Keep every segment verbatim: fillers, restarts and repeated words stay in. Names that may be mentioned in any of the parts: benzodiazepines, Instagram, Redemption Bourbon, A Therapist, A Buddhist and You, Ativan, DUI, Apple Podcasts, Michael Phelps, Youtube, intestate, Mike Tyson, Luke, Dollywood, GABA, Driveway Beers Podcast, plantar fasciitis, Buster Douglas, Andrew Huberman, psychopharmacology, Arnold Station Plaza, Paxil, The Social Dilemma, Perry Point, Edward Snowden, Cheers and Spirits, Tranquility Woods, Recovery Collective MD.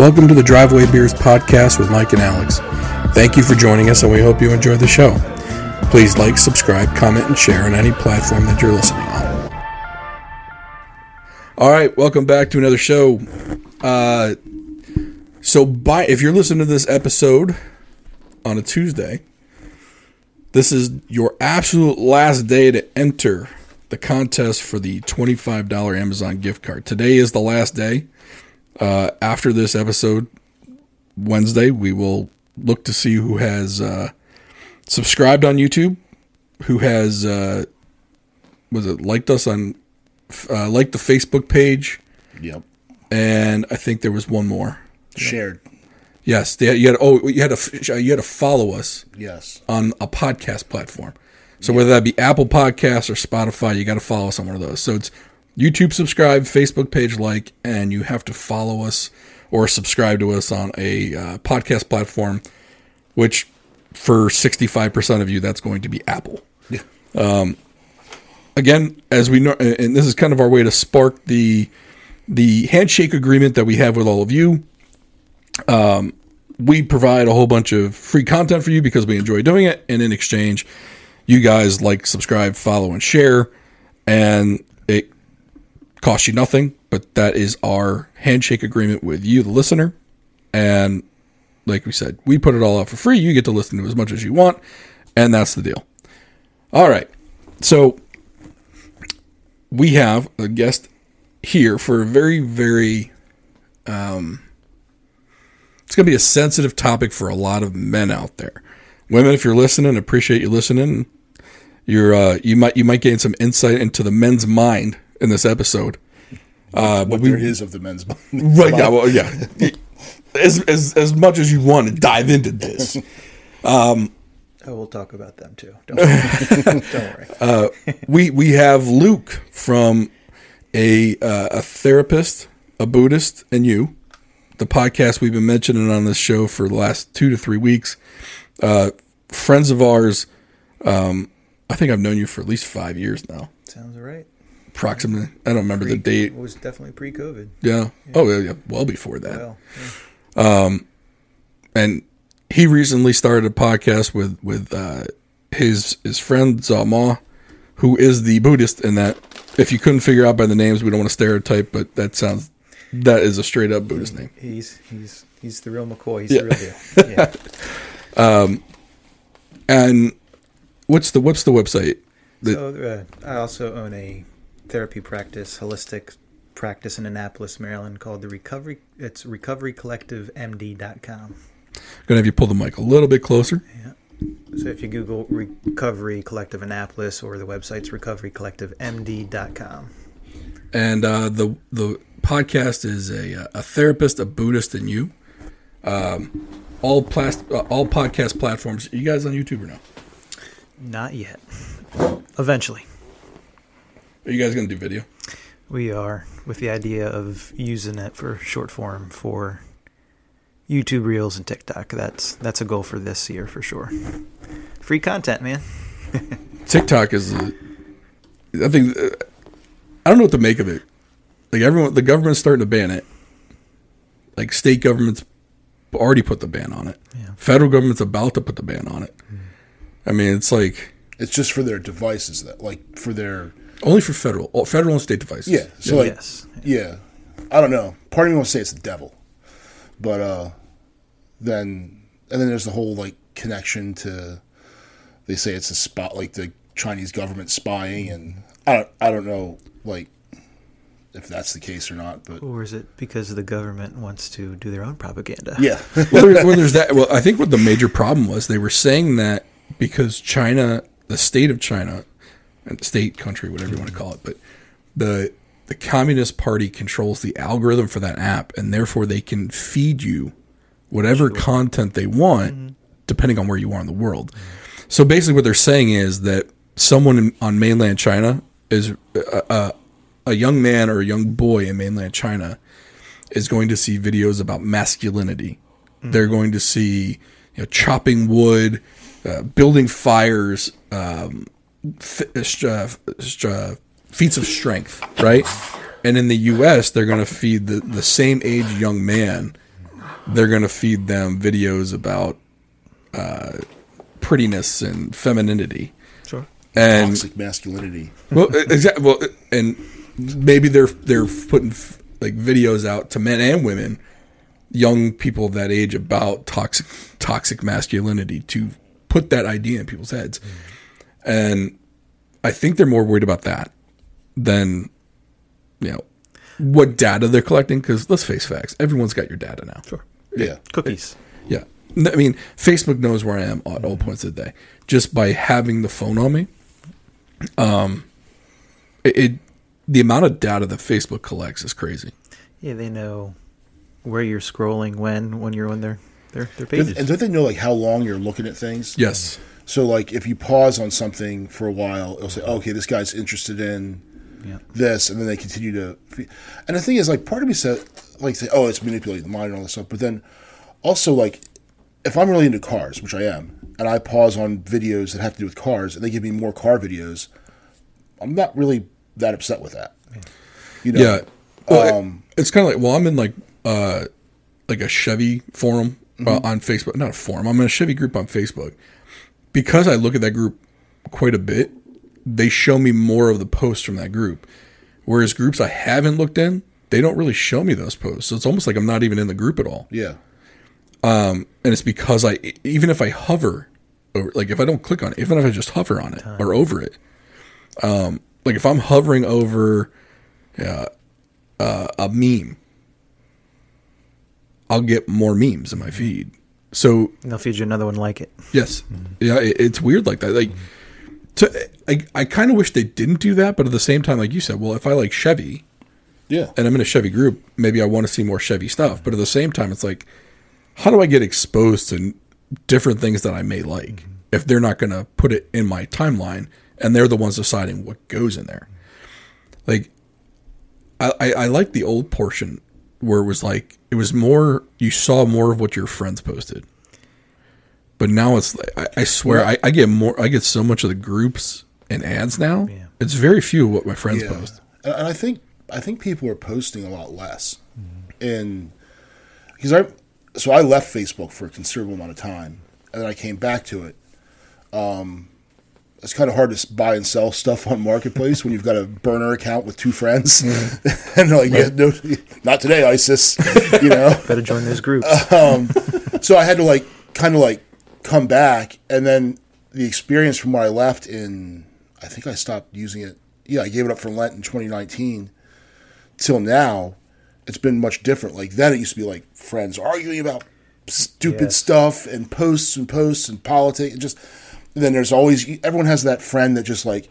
Welcome to the Driveway Beers Podcast with Mike and Alex. Thank you for joining us, and we hope you enjoy the show. Please like, subscribe, comment, and share on any platform that you're listening on. All right, welcome back to another show. Uh, so by if you're listening to this episode on a Tuesday, this is your absolute last day to enter the contest for the twenty-five dollars Amazon gift card. Today is the last day. Uh, after this episode, Wednesday, we will look to see who has uh, subscribed on YouTube, who has uh, was it liked us on uh, liked the Facebook page. Yep. And I think there was one more shared. Yes, they, you had oh you had to you had to follow us. Yes. On a podcast platform. So whether that be Apple Podcasts or Spotify, you got to follow us on one of those. So it's YouTube subscribe, Facebook page like, and you have to follow us or subscribe to us on a uh, podcast platform, which for sixty-five percent of you, that's going to be Apple. Yeah. Um, again, as we know, and this is kind of our way to spark the the handshake agreement that we have with all of you. Um, we provide a whole bunch of free content for you because we enjoy doing it, and in exchange, you guys like, subscribe, follow, and share, and it costs you nothing, but that is our handshake agreement with you, the listener. And like we said, we put it all out for free. You get to listen to as much as you want, and that's the deal. All right. So we have a guest here for a very, very, um, it's going to be a sensitive topic for a lot of men out there. Women, if you're listening, appreciate you listening. You're, uh, you might, you might gain some insight into the men's mind in this episode. Uh, what we, there is of the men's mind. Right. Yeah, well, yeah. as, as, as much as you want to dive into this. Um, oh, we'll talk about them too. Don't worry. Don't worry. Uh, we, we have Luke from a, uh, a therapist, a Buddhist, and you, the podcast we've been mentioning on this show for the last two to three weeks. Uh, friends of ours. Um, I think I've known you for at least five years now. Sounds right. Approximately. I don't remember pre- the date. It was definitely pre-COVID. Yeah. yeah. Oh, yeah, yeah. Well before that. Well, yeah. Um, and he recently started a podcast with with uh, his his friend Zahma, who is the Buddhist in that. If you couldn't figure out by the names, we don't want to stereotype, but that sounds that is a straight up Buddhist name. He's he's he's the real McCoy. He's yeah. the real deal. Yeah. Um, and what's the, what's the website? The- so, uh, I also own a therapy practice, holistic practice in Annapolis, Maryland called the Recovery, it's Recovery Collective M D dot com. I'm going to have you pull the mic a little bit closer. Yeah. So if you Google Recovery Collective Annapolis or the website's recovery collective M D dot com. And, uh, the, the podcast is a, a therapist, a Buddhist, and you, um, All plast- uh, all podcast platforms. Are you guys on YouTube or no? Not yet. Eventually. Are you guys going to do video? We are, with the idea of using it for short form for YouTube Reels and TikTok. That's that's a goal for this year for sure. Free content, man. TikTok is, a, I think, I don't know what to make of it. Like everyone, the government's starting to ban it. Like state governments already put the ban on it. Yeah. Federal government's about to put the ban on it. Mm. I mean, it's like it's just for their devices that, like, for their only for federal, federal and state devices. Yeah. So yeah. like, yes. yeah, I don't know. Part of me wants to say it's the devil, but uh, then and then there's the whole like connection to. They say it's a spot like the Chinese government spying, and I don't, I don't know like if that's the case or not, but or is it because the government wants to do their own propaganda? Yeah. well, there, well, there's that. Well, I think what the major problem was, they were saying that because China, the state of China, and state country, whatever you want to call it, but the the Communist Party controls the algorithm for that app, and therefore they can feed you whatever sure. content they want, mm-hmm. depending on where you are in the world. Mm-hmm. So basically, what they're saying is that someone in, on mainland China is a. a A young man or a young boy in mainland China is going to see videos about masculinity. Mm. They're going to see, you know, chopping wood, uh, building fires, um, f- uh, uh, feats of strength, right? And in the U S, they're going to feed the, the same age young man they're going to feed them videos about uh, prettiness and femininity. Sure. And toxic masculinity. Well, exactly. Well, and maybe they're they're putting like videos out to men and women, young people of that age, about toxic toxic masculinity to put that idea in people's heads. Mm-hmm. And I think they're more worried about that than, you know, what data they're collecting, because let's face facts, everyone's got your data now. Sure. Yeah. yeah. Cookies. Yeah. I mean, Facebook knows where I am at all points of the day just by having the phone on me. Um, it, it the amount of data that Facebook collects is crazy. Yeah, they know where you're scrolling, when when you're on their their, their pages, and don't they know like how long you're looking at things? Yes. So like if you pause on something for a while, it'll say, oh, "Okay, this guy's interested in yeah. this," and then they continue to. And the thing is, like, part of me said, like, say, "Oh, it's manipulating the mind and all this stuff," but then also like. If I'm really into cars, which I am, and I pause on videos that have to do with cars, and they give me more car videos, I'm not really that upset with that. You know? Yeah, well, um, it, it's kind of like, well, I'm in like uh, like a Chevy forum mm-hmm. uh, on Facebook. Not a forum. I'm in a Chevy group on Facebook. Because I look at that group quite a bit, they show me more of the posts from that group. Whereas groups I haven't looked in, they don't really show me those posts. So it's almost like I'm not even in the group at all. Yeah. Um, and it's because I, even if I hover over, like if I don't click on it, even if I just hover on it or over it, um, like if I'm hovering over, uh, uh, a meme, I'll get more memes in my feed. So and they'll feed you another one like it. Yes. Mm-hmm. Yeah. It, it's weird like that. Like mm-hmm. to, I, I kind of wish they didn't do that, but at the same time, like you said, well, if I like Chevy yeah, and I'm in a Chevy group, maybe I want to see more Chevy stuff. But at the same time, it's like, how do I get exposed to different things that I may like mm-hmm. if they're not going to put it in my timeline and they're the ones deciding what goes in there? Like, I, I, I like the old portion where it was like, it was more, you saw more of what your friends posted, but now it's like, I, I swear yeah. I, I get more, I get so much of the groups and ads now. Yeah. It's very few of what my friends yeah. post. And I think, I think people are posting a lot less mm-hmm. and because I, So I left Facebook for a considerable amount of time, and then I came back to it. Um, it's kind of hard to buy and sell stuff on Marketplace when you've got a burner account with two friends, mm-hmm. and they're like, right. yeah, no, "Not today, ISIS." You know, better join those groups. Um, so I had to like kind of like come back, and then the experience from where I left in, I think I stopped using it. Yeah, I gave it up for Lent in twenty nineteen till now. It's been much different. Like then it used to be like friends arguing about stupid yes. stuff and posts and posts and politics. And just and then there's always, everyone has that friend that just like,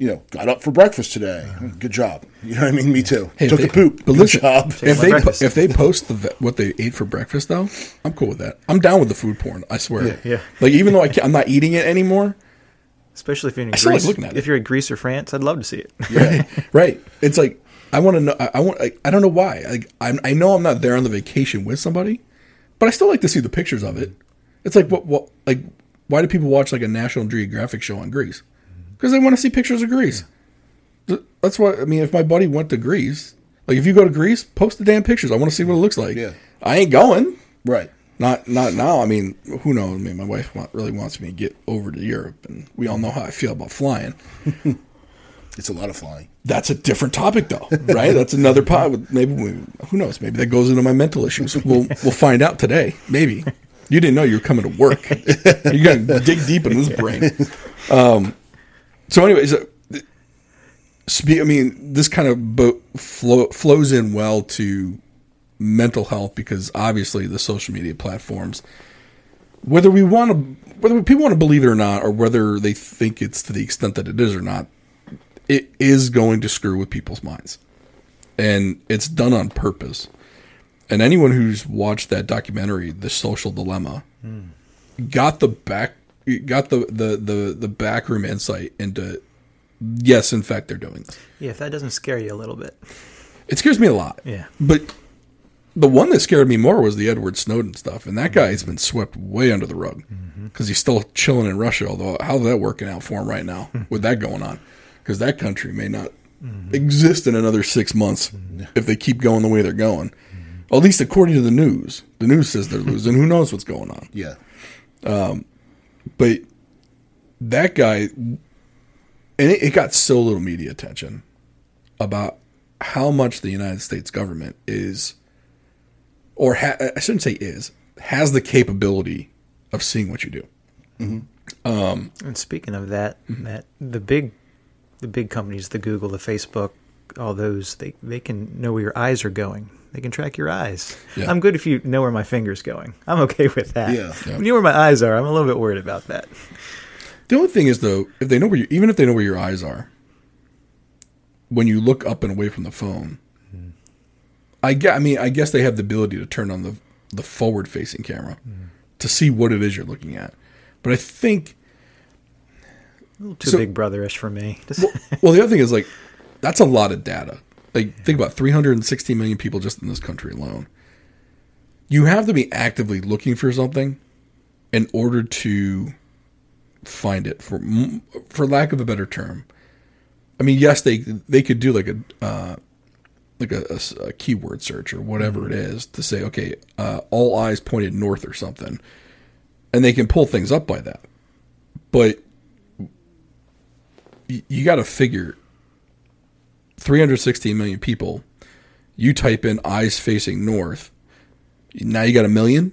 you know, got up for breakfast today. Mm-hmm. Good job. You know what I mean? Me too. Hey, Took they, a poop. But Good listen, job. If they, po- if they post the, what they ate for breakfast though, I'm cool with that. I'm down with the food porn. I swear. Yeah. yeah. Like even though I can't, I'm not eating it anymore. Especially if you're in Greece. I still like looking at it. If you're in Greece or France, I'd love to see it. Yeah. Right. It's like, I want to know. I want. I, I don't know why. Like I'm, I know I'm not there on the vacation with somebody, but I still like to see the pictures of it. It's like what? What? Like why do people watch like a National Geographic show on Greece? Because they want to see pictures of Greece. Yeah. That's why. I mean, if my buddy went to Greece, like if you go to Greece, post the damn pictures. I want to see what it looks like. Yeah. I ain't going. Right. Not. Not now. I mean, who knows? I mean, my wife want, really wants me to get over to Europe, and we all know how I feel about flying. It's a lot of flying. That's a different topic, though, right? That's another pod. Maybe we, who knows? Maybe that goes into my mental issues. We'll we'll find out today. Maybe you didn't know you were coming to work. You got to dig deep in this brain. Um, so, anyways, uh, I mean, this kind of bo- flow, flows in well to mental health because obviously the social media platforms, whether we want to, whether people want to believe it or not, or whether they think it's to the extent that it is or not. It is going to screw with people's minds, and it's done on purpose. And anyone who's watched that documentary, The Social Dilemma, mm. got the back, got the, the, the, the backroom insight into, yes, in fact, they're doing this. Yeah. If that doesn't scare you a little bit, it scares me a lot. Yeah. But the one that scared me more was the Edward Snowden stuff. And that mm-hmm. guy has been swept way under the rug because mm-hmm. he's still chilling in Russia. Although how's that working out for him right now with that going on? Because that country may not mm-hmm. exist in another six months mm-hmm. if they keep going the way they're going. Mm-hmm. Well, at least according to the news. The news says they're losing. Who knows what's going on? Yeah. Um, but that guy, and it, it got so little media attention about how much the United States government is, or ha- I shouldn't say is, has the capability of seeing what you do. Mm-hmm. Um, and speaking of that, mm-hmm. that the big, the big companies, the Google, the Facebook, all those, they, they can know where your eyes are going. They can track your eyes. Yeah. I'm good if you know where my finger's going. I'm okay with that. Yeah. Yeah. If you know where my eyes are, I'm a little bit worried about that. The only thing is, though, if they know where you, even if they know where your eyes are, when you look up and away from the phone, mm-hmm. I guess, I mean, I guess they have the ability to turn on the the forward-facing camera mm-hmm. to see what it is you're looking at. But I think... A little too so, big brother-ish for me. well, well, the other thing is, like, that's a lot of data. Like, think about three hundred sixty million people just in this country alone. You have to be actively looking for something in order to find it, for for lack of a better term. I mean, yes, they they could do like a uh, like a, a, a keyword search or whatever it is to say, okay, uh, all eyes pointed north or something, and they can pull things up by that. But you, you got to figure three hundred sixteen million people. You type in eyes facing north. Now you got a million.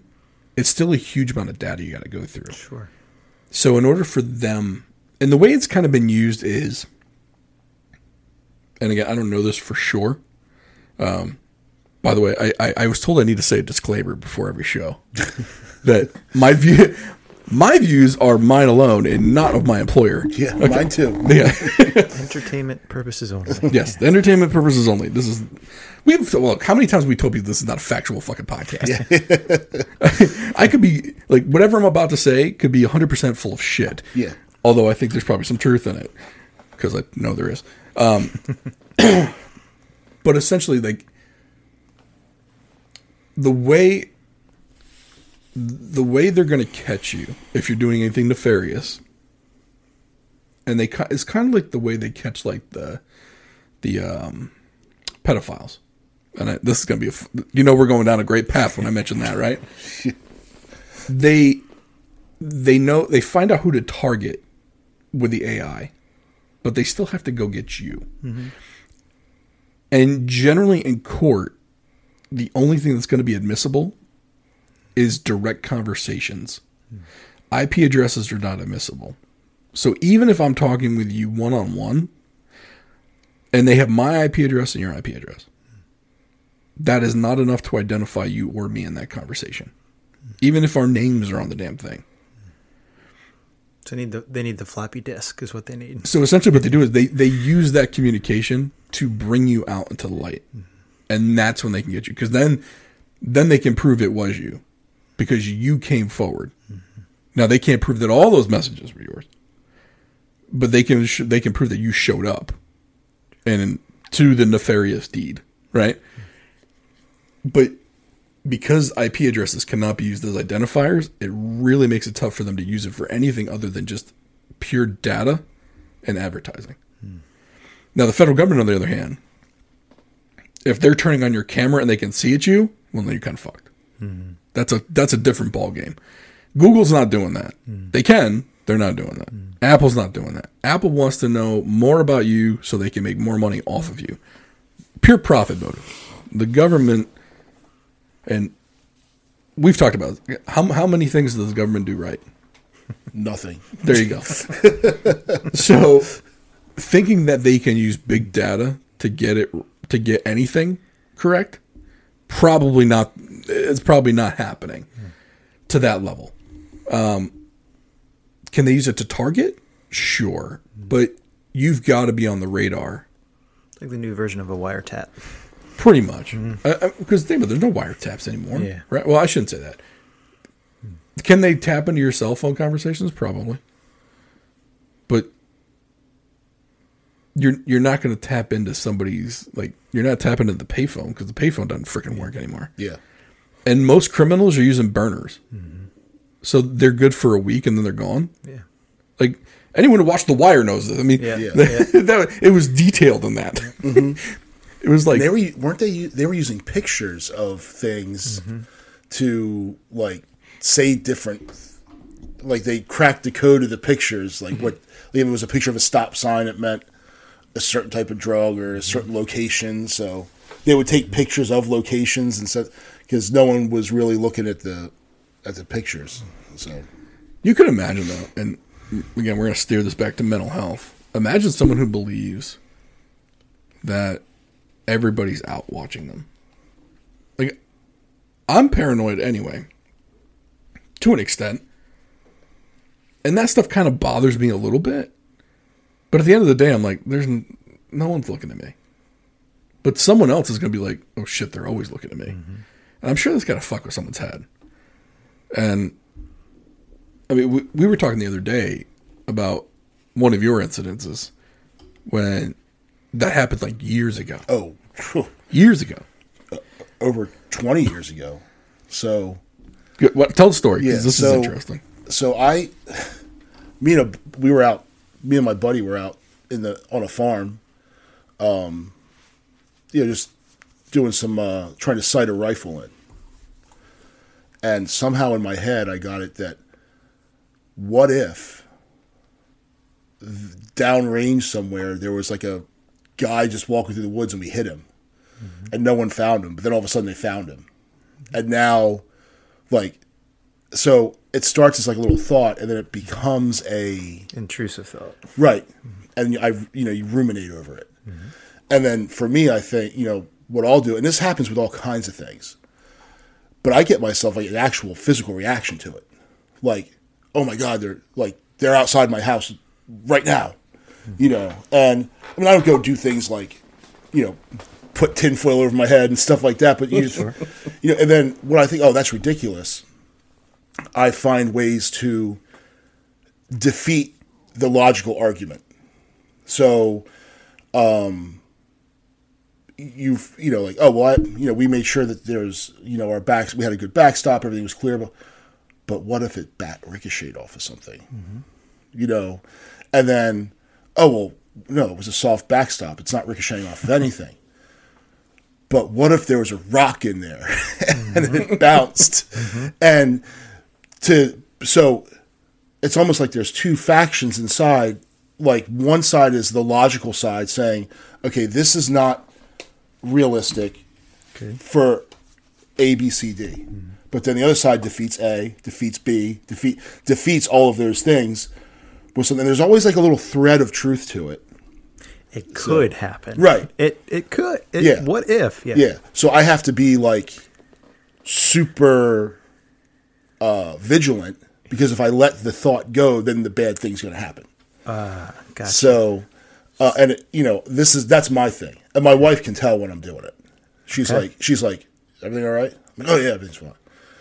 It's still a huge amount of data you got to go through. Sure. So in order for them, and the way it's kind of been used is, and again, I don't know this for sure. Um, by the way, I, I, I was told I need to say a disclaimer before every show that my view, my views are mine alone and not of my employer. Yeah, okay. Mine too. Yeah. Entertainment purposes only. Yes, the entertainment purposes only. This is we've well, how many times have we told people this is not a factual fucking podcast? Yeah. I, I could be like whatever I'm about to say could be one hundred percent full of shit. Yeah. Although I think there's probably some truth in it because I know there is. Um, but essentially, like the way the way they're going to catch you if you're doing anything nefarious, and they it's kind of like the way they catch like the the um, pedophiles. And I, this is going to be a, you know we're going down a great path when I mention that, right? they they know they find out who to target with the A I. But they still have to go get you. Mm-hmm. And generally in court, the only thing that's going to be admissible is direct conversations. Mm. I P addresses are not admissible. So even if I'm talking with you one-on-one and they have my I P address and your I P address, mm. that is not enough to identify you or me in that conversation. Mm. Even if our names are on the damn thing. So they need the they need the floppy disk is what they need. So essentially what they do is they, they use that communication to bring you out into the light. Mm-hmm. And that's when they can get you. Because then then they can prove it was you. Because you came forward. Mm-hmm. Now they can't prove that all those messages were yours. But they can they can prove that you showed up and to the nefarious deed, right? Mm-hmm. But because I P addresses cannot be used as identifiers, it really makes it tough for them to use it for anything other than just pure data and advertising. Hmm. Now, the federal government, on the other hand, if they're turning on your camera and they can see at you, well, then you're kind of fucked. Hmm. That's a that's a different ballgame. Google's not doing that. Hmm. They can. They're not doing that. Hmm. Apple's not doing that. Apple wants to know more about you so they can make more money off of you. Pure profit motive. The government... And we've talked about it. How, how many things does the government do right? Nothing. There you go. So thinking that they can use big data to get it to get anything correct, probably not. It's probably not happening hmm. to that level. Um, can they use it to target? Sure, hmm. but you've got to be on the radar. It's like the new version of a wiretap. Pretty much. Because mm-hmm. uh, think about it, there's no wiretaps anymore. Yeah. Right? Well, I shouldn't say that. Can they tap into your cell phone conversations? Probably. But you're you're not going to tap into somebody's, like, you're not tapping into the payphone because the payphone doesn't freaking work anymore. Yeah. And most criminals are using burners. Mm-hmm. So they're good for a week and then they're gone. Yeah. Like, anyone who watched The Wire knows this. I mean, yeah. Yeah. that, it was detailed in that. Mm-hmm. It was like, and they were weren't they they were using pictures of things mm-hmm. to like say different, like they cracked the code of the pictures, like mm-hmm. what like if it was a picture of a stop sign, it meant a certain type of drug or a certain mm-hmm. location, so they would take mm-hmm. pictures of locations and stuff because no one was really looking at the at the pictures. So you could imagine though, and again we're going to steer this back to mental health. Imagine someone who believes that everybody's out watching them. Like, I'm paranoid anyway, to an extent. And that stuff kind of bothers me a little bit. But at the end of the day, I'm like, there's n- no one's looking at me. But someone else is going to be like, oh shit, they're always looking at me. Mm-hmm. And I'm sure that's got to fuck with someone's head. And I mean, we, we were talking the other day about one of your incidences when that happened like years ago. Oh, years ago. Uh, over twenty years ago. So. Well, tell the story because yeah, this so, is interesting. So I, me and a, we were out, me and my buddy were out in the, on a farm, um, you know, just doing some, uh, trying to sight a rifle in. And somehow in my head, I got it that what if downrange somewhere, there was like a guy just walking through the woods and we hit him mm-hmm. and no one found him, but then all of a sudden they found him. Mm-hmm. And now like, so it starts as like a little thought and then it becomes a intrusive thought. Right. Mm-hmm. And I, you know, you ruminate over it. Mm-hmm. And then for me, I think, you know, what I'll do, and this happens with all kinds of things, but I get myself like an actual physical reaction to it. Like, oh my God, they're like, they're outside my house right now. You know, and I mean, I don't go do things like, you know, put tinfoil over my head and stuff like that. But, you, just, you know, and then when I think, oh, that's ridiculous, I find ways to defeat the logical argument. So, um, you've, you know, like, oh, well, I, you know, we made sure that there's, you know, our backs, we had a good backstop, everything was clear. But, but what if it bat ricocheted off of something, mm-hmm. you know, and then. Oh, well, no, it was a soft backstop. It's not ricocheting off of anything. But what if there was a rock in there and mm-hmm. it bounced? Mm-hmm. And to so it's almost like there's two factions inside. Like one side is the logical side saying, okay, this is not realistic okay. for A, B, C, D. Mm-hmm. But then the other side defeats A, defeats B, defeat defeats all of those things. With something, there's always like a little thread of truth to it. It could so, happen, right? It it could. It, yeah. What if? Yeah. Yeah. So I have to be like super uh, vigilant because if I let the thought go, then the bad thing's going to happen. Uh, gotcha. So, uh, and it, you know, this is that's my thing, and my wife can tell when I'm doing it. She's okay. like, she's like, everything all right? I'm like, oh yeah, everything's fine.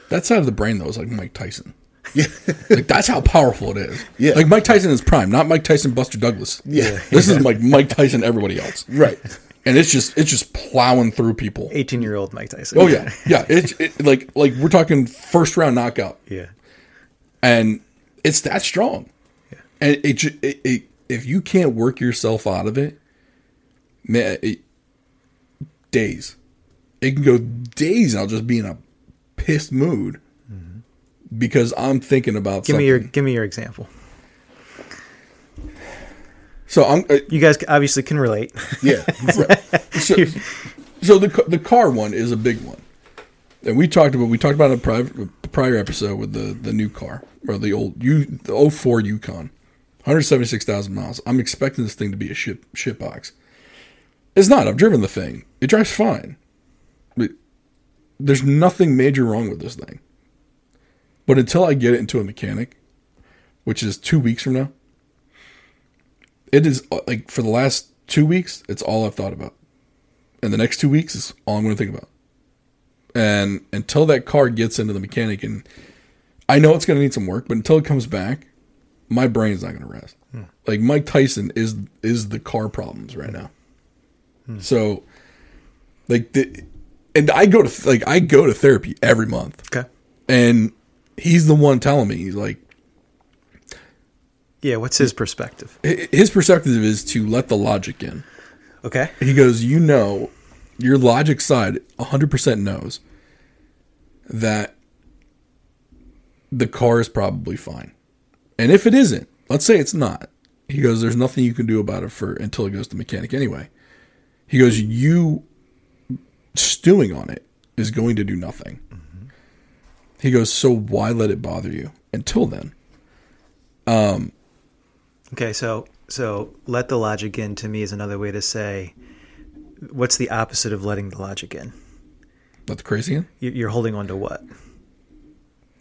That side of the brain though is like Mike Tyson. Yeah. Like that's how powerful it is. Yeah. Like Mike Tyson is prime, not Mike Tyson Buster Douglas. Yeah. This is like Mike Tyson everybody else. Right. And it's just it's just plowing through people. eighteen-year-old Mike Tyson. Oh yeah. Yeah, it's it, like like we're talking first round knockout. Yeah. And it's that strong. Yeah. And it, it, it, it if you can't work yourself out of it, man, it, days. It can go days and I'll just be in a pissed mood. Because I'm thinking about give something. me your give me your example. So I'm uh, you guys obviously can relate. Yeah. Right. So, so the the car one is a big one, and we talked about we talked about a prior, prior episode with the, the new car or the old you the oh four Yukon, one hundred seventy-six thousand miles. I'm expecting this thing to be a shit shit box. It's not. I've driven the thing. It drives fine. But there's nothing major wrong with this thing. But until I get it into a mechanic, which is two weeks from now, it is like for the last two weeks, it's all I've thought about. And the next two weeks is all I'm going to think about. And until that car gets into the mechanic, and I know it's going to need some work, but until it comes back, my brain's not going to rest. Hmm. Like Mike Tyson is is the car problems right now. Hmm. So, like, the, and I go to like I go to therapy every month. Okay, and. He's the one telling me, he's like... Yeah, what's his perspective? His perspective is to let the logic in. Okay. He goes, you know, your logic side one hundred percent knows that the car is probably fine. And if it isn't, let's say it's not. He goes, there's nothing you can do about it for until it goes to the mechanic anyway. He goes, you stewing on it is going to do nothing. Mm-hmm. He goes, so why let it bother you until then? Um. Okay, so so let the logic in to me is another way to say, what's the opposite of letting the logic in? Let the crazy in? You're holding on to what?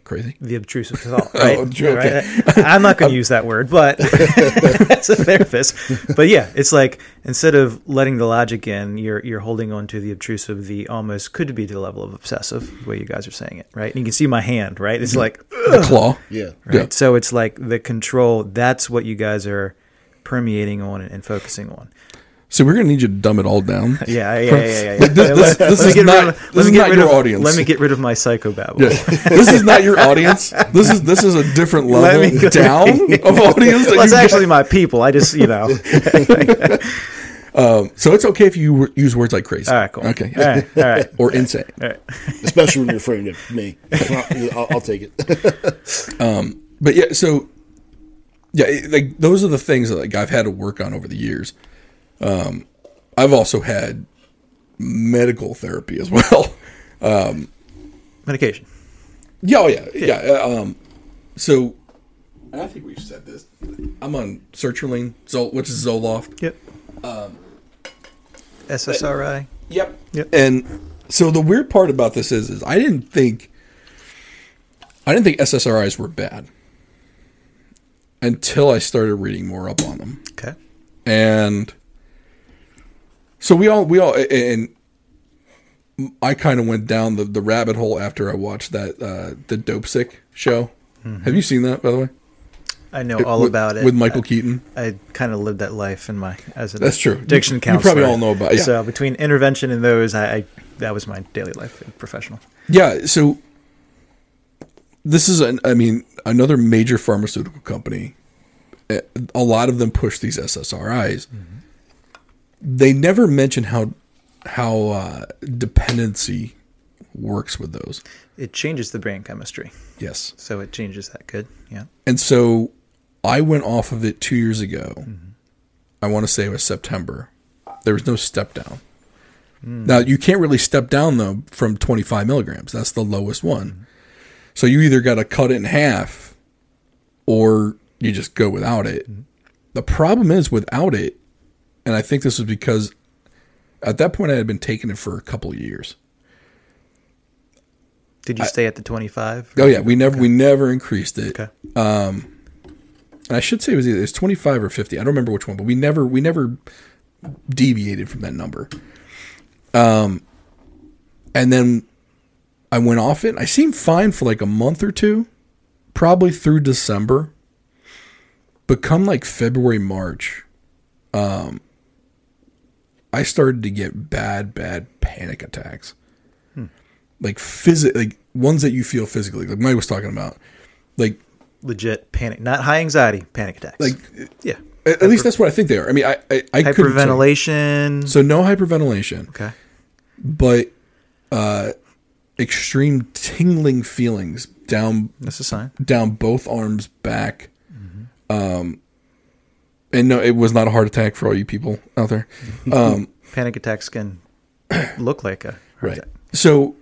Crazy? The obtrusive thought, right? oh, okay. right? I'm not going to use that word, but as a therapist. But yeah, it's like instead of letting the logic in, you're you're holding on to the obtrusive, the almost could be to the level of obsessive, the way you guys are saying it, right? And you can see my hand, right? It's like the claw, yeah, right. Yeah. So it's like the control. That's what you guys are permeating on and, and focusing on. So we're going to need you to dumb it all down. Yeah, yeah, yeah, yeah. yeah. This, this, this is not, of, this is not your of, audience. Let me get rid of my psychobabble. Yeah. This is not your audience. This is this is a different level down of audience. That well, it's actually got. My people. I just, you know. um, so it's okay if you use words like crazy. All right, cool. Okay. All right. All right. Or insane. All right. Especially when you're referring to me. I'll, I'll take it. um, but yeah, so, yeah, like those are the things that like I've had to work on over the years. Um, I've also had medical therapy as well. Um, Medication. Yeah, oh yeah, yeah. yeah. Um, so, and I think we've said this. I'm on sertraline, Zol- which is Zoloft. Yep. Um, S S R I. But, yep. Yep. And so the weird part about this is, is I didn't think, I didn't think S S R Is were bad until I started reading more up on them. Okay. And. So we all, we all, and I kind of went down the, the rabbit hole after I watched that, uh, the Dope Sick show. Mm-hmm. Have you seen that, by the way? I know it, all with, about it. With Michael I, Keaton. I kind of lived that life in my, as an That's true. addiction you, counselor. You probably all know about it. Yeah. So between intervention and those, I, I that was my daily life, professional. Yeah. So this is, an, I mean, another major pharmaceutical company. A lot of them push these S S R Is. Mm-hmm. They never mention how how uh, dependency works with those. It changes the brain chemistry. Yes. So it changes that. Good. Yeah. And so I went off of it two years ago. Mm-hmm. I want to say it was September. There was no step down. Mm. Now, you can't really step down, though, from twenty-five milligrams. That's the lowest one. Mm. So you either got to cut it in half or you just go without it. Mm. The problem is without it, and I think this was because at that point I had been taking it for a couple of years. Did you I, stay at the twenty-five? Oh yeah. We never, okay. we never increased it. Okay. Um, and I should say it was either it was twenty-five or fifty. I don't remember which one, but we never, we never deviated from that number. Um, and then I went off it. I seemed fine for like a month or two, probably through December, but come like February, March, um, I started to get bad, bad panic attacks, hmm. like phys- like ones that you feel physically. Like Mike was talking about, like legit panic, not high anxiety panic attacks. Like, yeah, at, Hyper- at least that's what I think they are. I mean, I, I, I hyperventilation. So no hyperventilation. Okay, but uh, extreme tingling feelings down. That's a sign. Down both arms, back. Mm-hmm. Um. And no, it was not a heart attack for all you people out there. Um, panic attacks can look like a heart right. attack. So,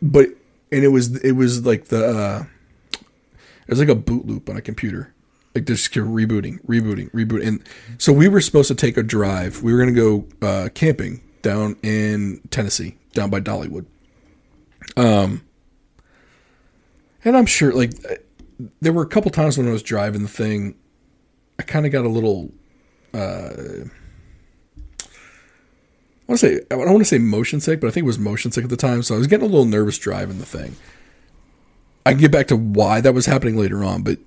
but and it was it was like the uh, it was like a boot loop on a computer. Like they just kept rebooting, rebooting, rebooting. And so we were supposed to take a drive. We were going to go uh, camping down in Tennessee, down by Dollywood. Um, and I'm sure like there were a couple times when I was driving the thing. I kind of got a little, uh, I want to say, I don't want to say motion sick, but I think it was motion sick at the time. So I was getting a little nervous driving the thing. I can get back to why that was happening later on, but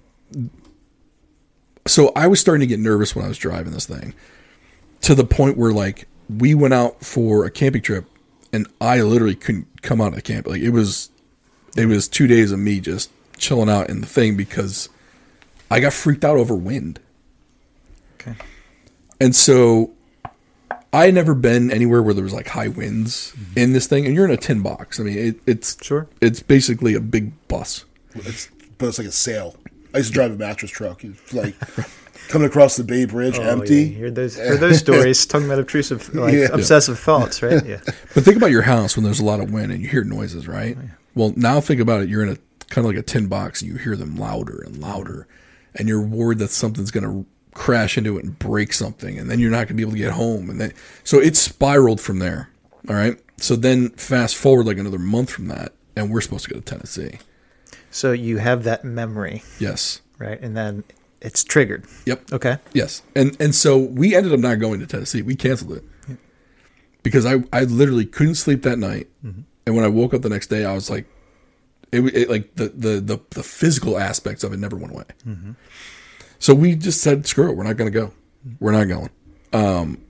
so I was starting to get nervous when I was driving this thing to the point where like we went out for a camping trip and I literally couldn't come out of the camp. Like it was, it was two days of me just chilling out in the thing because I got freaked out over wind. And so I had never been anywhere where there was like high winds mm-hmm. in this thing, and you're in a tin box. I mean, it, it's sure it's basically a big bus, it's, but it's like a sail. I used to drive a mattress truck, it's like coming across the Bay Bridge oh, empty. Yeah. Hear those, hear those stories talking about obtrusive, like yeah. obsessive yeah. thoughts, right? Yeah. But think about your house when there's a lot of wind and you hear noises, right? Oh, yeah. Well, now think about it. You're in a kind of like a tin box, and you hear them louder and louder, and you're worried that something's going to crash into it and break something, and then you're not going to be able to get home. And then, so it spiraled from there. All right. So then fast forward like another month from that, and we're supposed to go to Tennessee. So you have that memory. Yes. Right. And then it's triggered. Yep. Okay. Yes. And and so we ended up not going to Tennessee. We canceled it yep. because I, I literally couldn't sleep that night. Mm-hmm. And when I woke up the next day, I was like, it, it like the, the, the, the physical aspects of it never went away. Mm-hmm. So we just said, screw it. We're not going to go. We're not going. Um,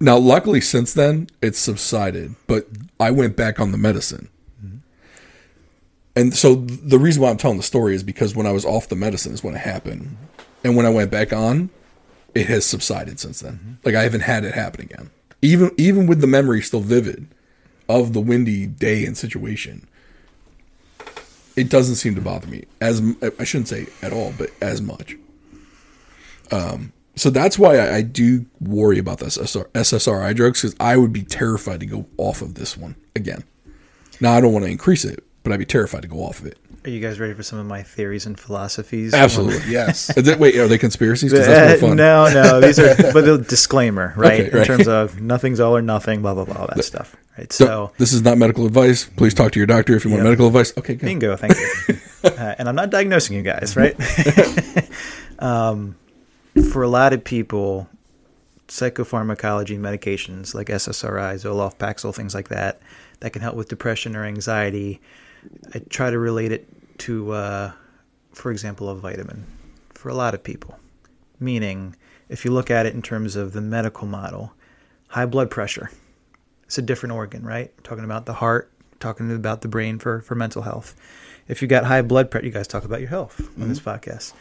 now, luckily, since then, it's subsided. But I went back on the medicine. Mm-hmm. And so the reason why I'm telling the story is because when I was off the medicine is when it happened. Mm-hmm. And when I went back on, it has subsided since then. Mm-hmm. Like, I haven't had it happen again. Even, even with the memory still vivid of the windy day and situation, it doesn't seem to bother me. As I shouldn't say at all, but as much. Um, so that's why I, I do worry about the S S R I drugs, because I would be terrified to go off of this one again. Now, I don't want to increase it, but I'd be terrified to go off of it. Are you guys ready for some of my theories and philosophies? Absolutely, yes. That, wait, are they conspiracies? Because that's more fun. No, no. These are, but the disclaimer, right? Okay, in right. terms of nothing's all or nothing, blah, blah, blah, all that but, stuff. Right. So, so this is not medical advice. Please talk to your doctor if you want know, medical advice. Okay, good. Bingo, thank you. uh, and I'm not diagnosing you guys, right? um, for a lot of people, psychopharmacology medications like S S R I, Zoloft, Paxil, things like that, that can help with depression or anxiety. I try to relate it to, uh, for example, a vitamin for a lot of people. Meaning, if you look at it in terms of the medical model, high blood pressure, it's a different organ, right? We're talking about the heart, talking about the brain for, for mental health. If you got high blood pressure, you guys talk about your health mm-hmm. on this podcast.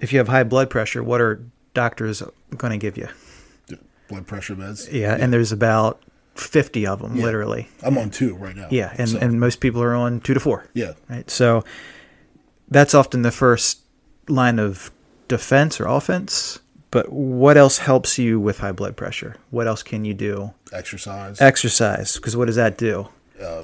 If you have high blood pressure, what are doctors going to give you? Blood pressure meds. Yeah, yeah. And there's about fifty of them, yeah. literally. I'm on two right now. Yeah, and, so. and most people are on two to four. Yeah. Right. So that's often the first line of defense or offense. But what else helps you with high blood pressure? What else can you do? Exercise. Exercise, because what does that do? Uh,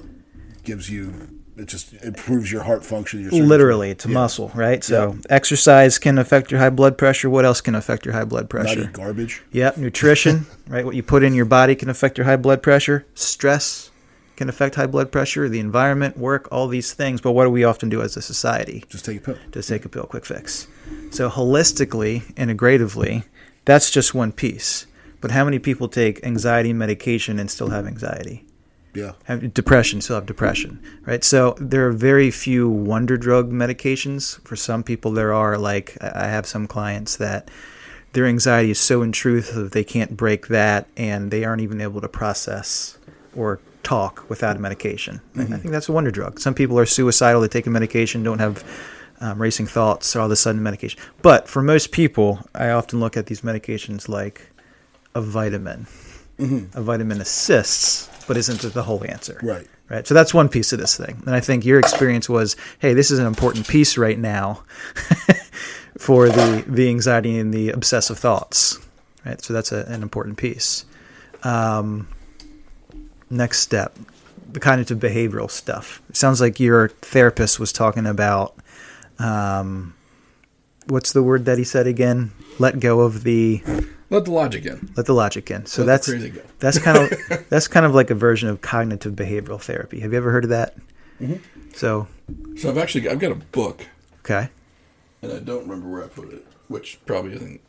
gives you... It just improves your heart function. Your Literally, it's a yeah. muscle, right? So yeah. exercise can affect your high blood pressure. What else can affect your high blood pressure? Not eat garbage. Yep, nutrition, right? What you put in your body can affect your high blood pressure. Stress can affect high blood pressure. The environment, work, all these things. But what do we often do as a society? Just take a pill. Just take a pill, quick fix. So holistically, integratively, that's just one piece. But how many people take anxiety medication and still have anxiety? Yeah. Have depression, still have depression, right? So there are very few wonder drug medications. For some people there are, like I have some clients that their anxiety is so intrusive they can't break that and they aren't even able to process or talk without a medication. Mm-hmm. I think that's a wonder drug. Some people are suicidal, they take a medication, don't have um, racing thoughts, so all of a sudden medication. But for most people, I often look at these medications like a vitamin. Mm-hmm. A vitamin assists, but isn't the whole answer. Right. Right. So that's one piece of this thing. And I think your experience was, hey, this is an important piece right now for the, the anxiety and the obsessive thoughts. Right. So that's a, an important piece. Um, next step, the cognitive behavioral stuff. It sounds like your therapist was talking about, um, what's the word that he said again? Let go of the... Let the logic in. Let the logic in. So Let that's that's kind of that's kind of like a version of cognitive behavioral therapy. Have you ever heard of that? Mm-hmm. So, so I've actually I've got a book. Okay. And I don't remember where I put it, which probably isn't.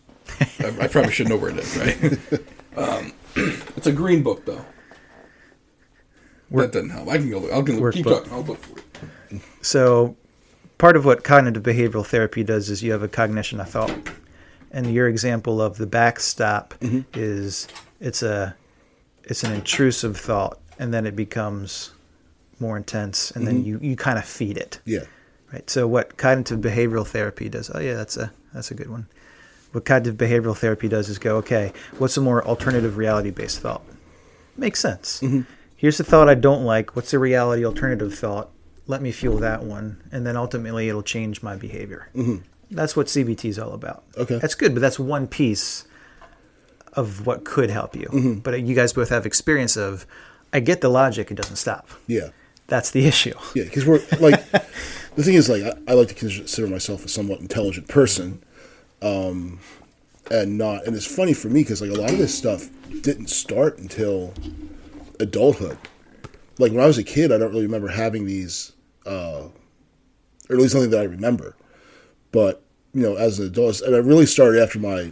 I, I probably should know where it is, right? um, it's a green book though. Work, that doesn't help. I can go. I'll go, keep book. talking. I'll look for it. So, part of what cognitive behavioral therapy does is you have a cognition of thought. And your example of the backstop mm-hmm. is it's a it's an intrusive thought, and then it becomes more intense, and mm-hmm. then you, you kind of feed it. Yeah. Right. So what cognitive behavioral therapy does? Oh yeah, that's a that's a good one. What cognitive behavioral therapy does is go, okay, what's a more alternative reality-based thought? Makes sense. Mm-hmm. Here's the thought I don't like. What's the reality alternative thought? Let me fuel that one, and then ultimately it'll change my behavior. Mm-hmm. That's what C B T is all about. Okay, that's good, but that's one piece of what could help you. Mm-hmm. But you guys both have experience of, I get the logic, it doesn't stop. Yeah. That's the issue. Yeah, because we're like, the thing is, like, I, I like to consider myself a somewhat intelligent person, um, and not. And it's funny for me because like a lot of this stuff didn't start until adulthood. Like when I was a kid, I don't really remember having these, uh, or at least something that I remember. But you know, as an adult, and I really started after my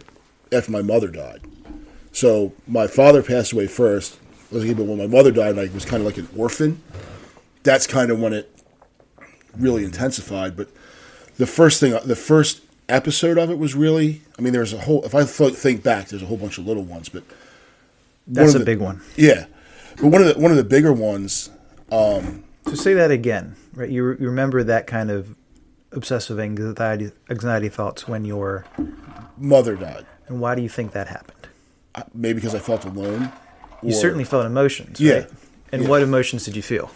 after my mother died. So my father passed away first. I was a kid, but when my mother died, I was kind of like an orphan. That's kind of when it really intensified. But the first thing, the first episode of it was really, I mean, there's a whole, if I think back, there's a whole bunch of little ones, but that's a big one. Yeah. But one of the, one of the bigger ones. Um, so say that again, right? You, re- you remember that kind of obsessive anxiety, anxiety thoughts when your mother died. And why do you think that happened? I, maybe because I felt alone. Or, you certainly felt emotions, right? Yeah. And yeah. What emotions did you feel?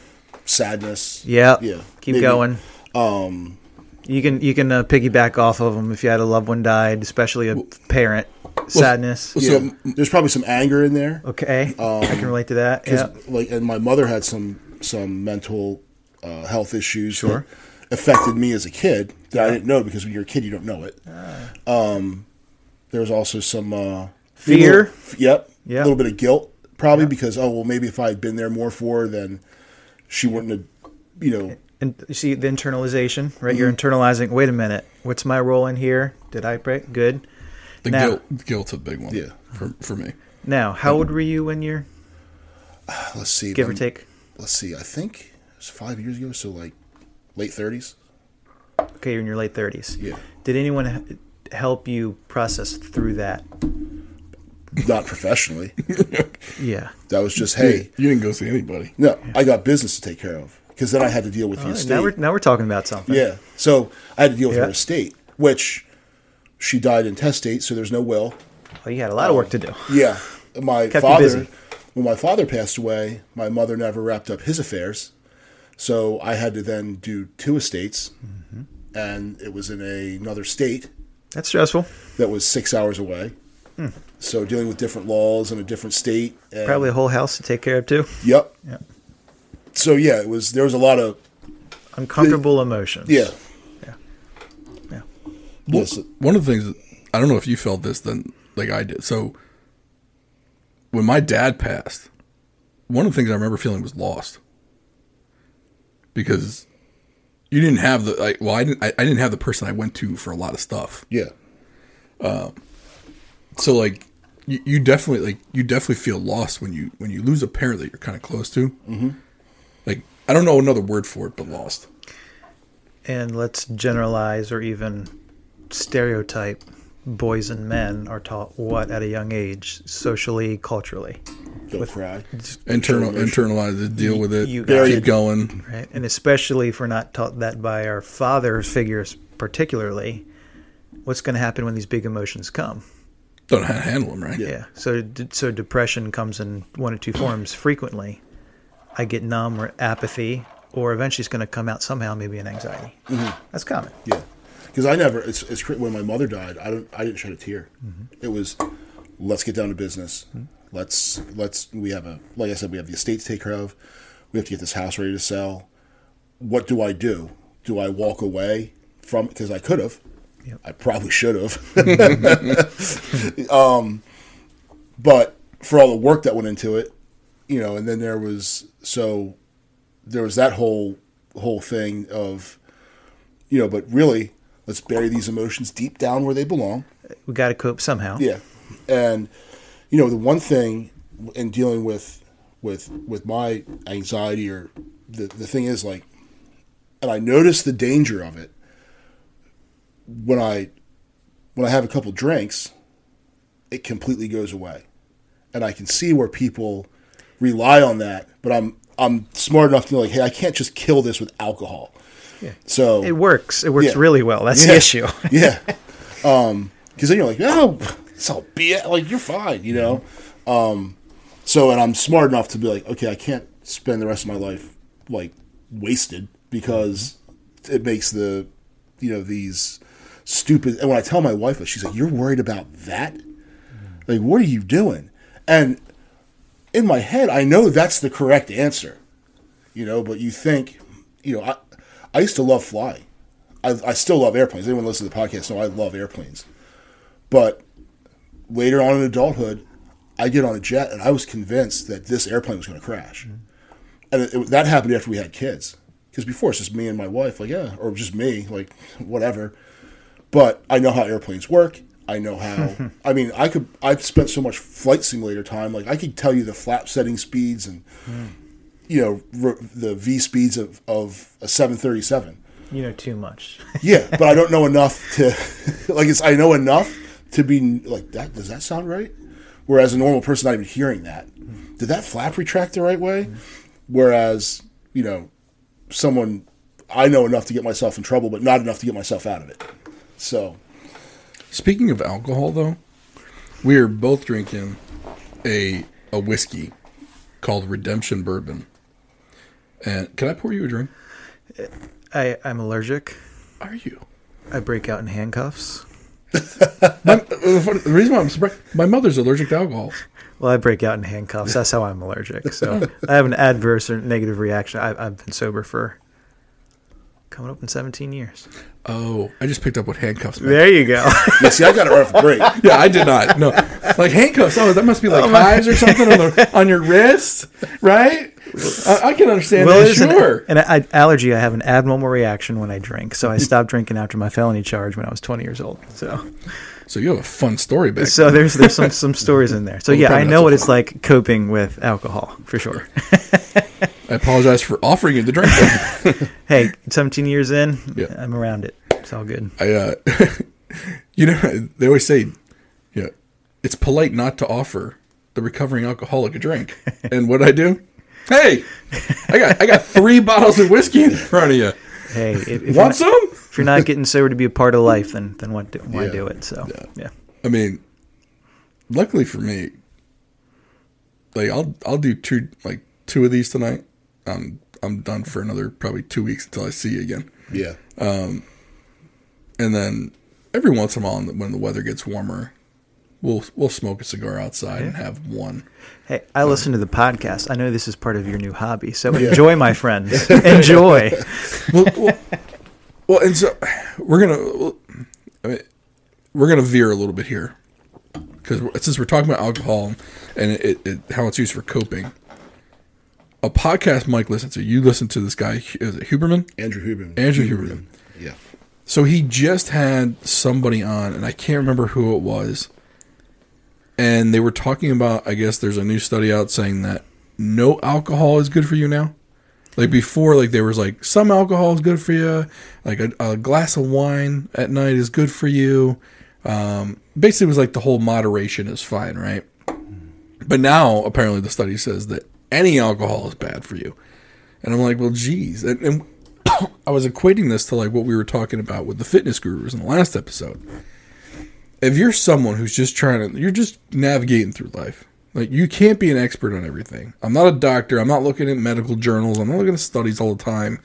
Sadness. Yeah. Yeah. Keep maybe. Going. Um, you can you can uh, piggyback off of them if you had a loved one died, especially a well, parent. Sadness. Well, yeah. So there's probably some anger in there. Okay. Um, I can relate to that. Yeah. Like, and my mother had some some mental uh, health issues. Sure. That affected me as a kid that yeah. I didn't know because when you're a kid you don't know it. Uh, um, there was also some uh, fear. Little, yep. Yeah. A little bit of guilt probably yeah. because oh well maybe if I had been there more for her then. She wouldn't have, you know. And you see the internalization, right? Mm-hmm. You're internalizing, wait a minute, what's my role in here? Did I break? Good. The now, guilt, guilt's a big one yeah. for for me. Now, how um, old were you when you're, let's see, give um, or take? Let's see, I think it was five years ago, so like late thirties. Okay, you're in your late thirties. Yeah. Did anyone help you process through that? Not professionally. Yeah. That was just, hey. You didn't go see anybody. No, yeah. I got business to take care of because then I had to deal with oh, the estate. Now we're, now we're talking about something. Yeah. So I had to deal with yeah. her estate, which she died intestate, so there's no will. Well, you had a lot um, of work to do. Yeah. My Kept father, when my father passed away, my mother never wrapped up his affairs. So I had to then do two estates, mm-hmm. and it was in a, another state. That's stressful. That was six hours away. Hmm. So dealing with different laws in a different state, and probably a whole house to take care of too. Yep. Yep. So yeah, it was there was a lot of uncomfortable the, emotions. Yeah. Yeah. Yeah. Well, yes. One of the things I don't know if you felt this then like I did. So when my dad passed, one of the things I remember feeling was lost because you didn't have the like, well I didn't I, I didn't have the person I went to for a lot of stuff. Yeah. Um. So like, you, you definitely like you definitely feel lost when you when you lose a parent that you're kind of close to. Mm-hmm. Like I don't know another word for it, but lost. And let's generalize or even stereotype. Boys and men are taught what at a young age, socially, culturally. Don't with cry. Internal, internalize it, deal you, with it, you keep it. Going. Right, and especially if we're not taught that by our father figures, particularly, what's going to happen when these big emotions come? Don't know how to handle them, right? Yeah. yeah. So, so depression comes in one or two forms frequently. I get numb or apathy, or eventually it's going to come out somehow, maybe an anxiety. Mm-hmm. That's common. Yeah, because I never. It's, it's when my mother died. I don't. I didn't shed a tear. Mm-hmm. It was, let's get down to business. Mm-hmm. Let's let's. We have a like I said. We have the estate to take care of. We have to get this house ready to sell. What do I do? Do I walk away from? Because I could have. Yep. I probably should have. um, but for all the work that went into it, you know, and then there was, so there was that whole, whole thing of, you know, but really let's bury these emotions deep down where they belong. We got to cope somehow. Yeah. And, you know, the one thing in dealing with, with, with my anxiety or the, the thing is like, and I noticed the danger of it. When I when I have a couple drinks, it completely goes away, and I can see where people rely on that. But I'm I'm smart enough to know, like, hey, I can't just kill this with alcohol. Yeah. So it works. It works yeah. really well. That's yeah. the issue. yeah. Um, Because then you're like, no, oh, it's all B S. Like, you're fine, you know? Um, so, and I'm smart enough to be like, okay, I can't spend the rest of my life, like, wasted, because it makes the, you know, these stupid... And when I tell my wife, she's like, you're worried about that? Like, what are you doing? And in my head, I know that's the correct answer, you know, but you think, you know, I, I used to love flying. I, I still love airplanes. Anyone listens to the podcast knows I love airplanes. But later on in adulthood, I get on a jet, and I was convinced that this airplane was going to crash. Mm-hmm. And it, it, that happened after we had kids. Because before, it's just me and my wife, like, yeah, or just me, like, whatever. But I know how airplanes work. I know how, I mean, I could, I've spent so much flight simulator time, like, I could tell you the flap setting speeds and, mm. you know, re, the V speeds of, of a seven thirty-seven. You know too much. Yeah, but I don't know enough to, like, it's, I know enough to be, like, that, does that sound right? Whereas a normal person not even hearing that. Mm. Did that flap retract the right way? Mm. Whereas, you know, someone, I know enough to get myself in trouble, but not enough to get myself out of it. So... Speaking of alcohol, though, we are both drinking a a whiskey called Redemption Bourbon. And can I pour you a drink? I, I'm allergic. Are you? I break out in handcuffs. my, the reason why I'm surprised, my mother's allergic to alcohol. Well, I break out in handcuffs. That's how I'm allergic. So I have an adverse or negative reaction. I, I've been sober for... coming up in seventeen years. Oh, I just picked up what handcuffs meant. There you go. Yeah, see, I got it right off the break. Yeah, I did not. No. Like handcuffs. Oh, that must be like oh, hives or something on, the, on your wrist, right? I, I can understand well, that, sure. An, an I, allergy, I have an abnormal reaction when I drink, so I stopped drinking after my felony charge when I was twenty years old. So so you have a fun story back So there. there's there's some, some stories in there. So well, yeah, I know what fun. It's like coping with alcohol, for sure. I apologize for offering you the drink. Hey, seventeen years in, yeah. I'm around it. It's all good. I, uh, you know, they always say, you know, it's polite not to offer the recovering alcoholic a drink. And what I do? Hey, I got I got three bottles of whiskey in front of you. Hey, if, if want not, some? If you're not getting sober to be a part of life, then then why do, why yeah. do it? So yeah. yeah, I mean, luckily for me, like I'll I'll do two like two of these tonight. I'm I'm done for another probably two weeks until I see you again. Yeah. Um, and then every once in a while, when the weather gets warmer, we'll we'll smoke a cigar outside yeah. and have one. Hey, I um, listen to the podcast. I know this is part of your new hobby, so yeah. enjoy, my friends. Enjoy. well, well, well, and so we're gonna I mean, we're gonna veer a little bit here because since we're talking about alcohol and it, it, how it's used for coping. A podcast Mike listens to. You listen to this guy, is it Huberman? Andrew Huberman. Andrew Huberman. Huberman. Yeah. So he just had somebody on, and I can't remember who it was. And they were talking about, I guess there's a new study out saying that no alcohol is good for you now. Like before, like there was like, some alcohol is good for you. Like a, a glass of wine at night is good for you. Um, basically, it was like the whole moderation is fine, right? But now, apparently, the study says that any alcohol is bad for you. And I'm like, well, geez. And, and I was equating this to like what we were talking about with the fitness gurus in the last episode. If you're someone who's just trying to, you're just navigating through life. Like you can't be an expert on everything. I'm not a doctor. I'm not looking at medical journals. I'm not looking at studies all the time.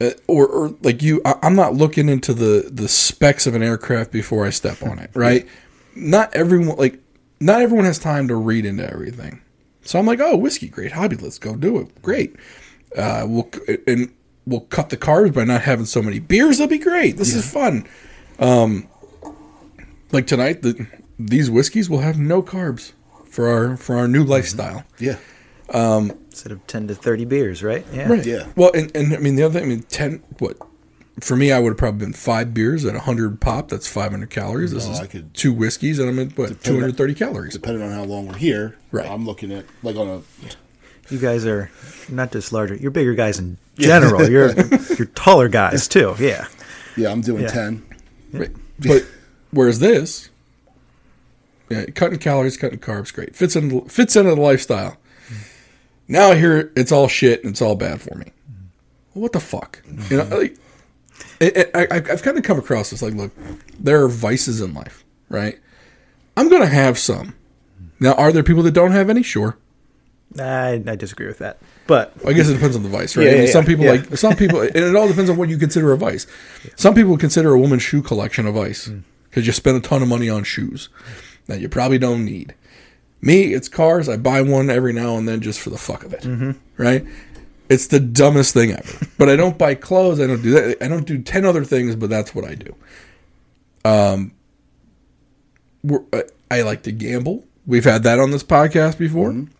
Uh, or, or like you, I, I'm not looking into the, the specs of an aircraft before I step on it. Right. Not everyone, like not everyone has time to read into everything. So I'm like, oh, whiskey, great hobby. Let's go do it. Great. Uh, we'll and we'll cut the carbs by not having so many beers. That'll be great. This yeah. is fun. Um, like tonight, the, these whiskeys will have no carbs for our for our new lifestyle. Yeah. Um, instead of ten to thirty beers, right? Yeah. Right. Yeah. Well, and, and I mean the other thing. I mean, ten. What for me, I would have probably been five beers at a hundred pop. That's five hundred calories. No, this is I could, two whiskeys, and I'm at what two hundred thirty calories. Depending on how long we're here. Right. I'm looking at, like, on a... You guys are not just larger. You're bigger guys in general. Yeah. You're you're taller guys, too. Yeah. Yeah, I'm doing yeah. ten. Yeah. Right. But whereas this, yeah, cutting calories, cutting carbs, great. Fits into, fits into the lifestyle. Mm. Now I hear it's all shit and it's all bad for me. Mm. Well, what the fuck? Mm-hmm. You know, like, it, it, I, I've kind of come across this, like, look, there are vices in life, right? I'm going to have some. Now, are there people that don't have any? Sure. I, I disagree with that. But I guess it depends on the vice, right? Yeah, I mean, yeah, some people yeah. like some people, and it all depends on what you consider a vice. Yeah. Some people consider a woman's shoe collection a vice because mm. you spend a ton of money on shoes that you probably don't need. Me, it's cars. I buy one every now and then just for the fuck of it, mm-hmm. right? It's the dumbest thing ever. But I don't buy clothes. I don't do that. I don't do ten other things, but that's what I do. Um, we're, I like to gamble. We've had that on this podcast before. Mm-hmm.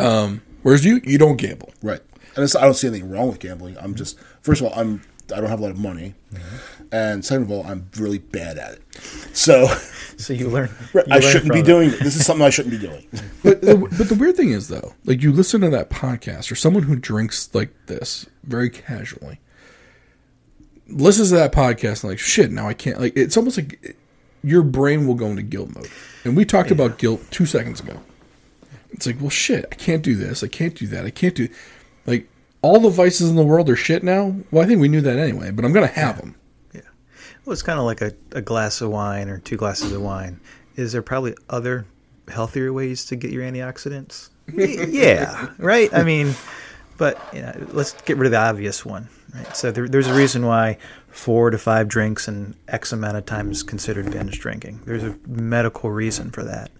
Um, whereas you, you don't gamble, right? And it's, I don't see anything wrong with gambling. I'm just, first of all, I'm I don't have a lot of money, mm-hmm. and second of all, I'm really bad at it. So, so you learn. You I learn shouldn't be it. doing this. This is something I shouldn't be doing. But the, but the weird thing is though, like you listen to that podcast or someone who drinks like this very casually listens to that podcast and like shit. Now I can't. Like it's almost like it, your brain will go into guilt mode. And we talked yeah. about guilt two seconds ago. It's like, well, shit, I can't do this. I can't do that. I can't do... Like, all the vices in the world are shit now? Well, I think we knew that anyway, but I'm going to have yeah. them. Yeah. Well, it's kind of like a, a glass of wine or two glasses of wine. Is there probably other healthier ways to get your antioxidants? Yeah, right? I mean, but you know, let's get rid of the obvious one. Right? So there, there's a reason why four to five drinks and X amount of time is considered binge drinking. There's a medical reason for that.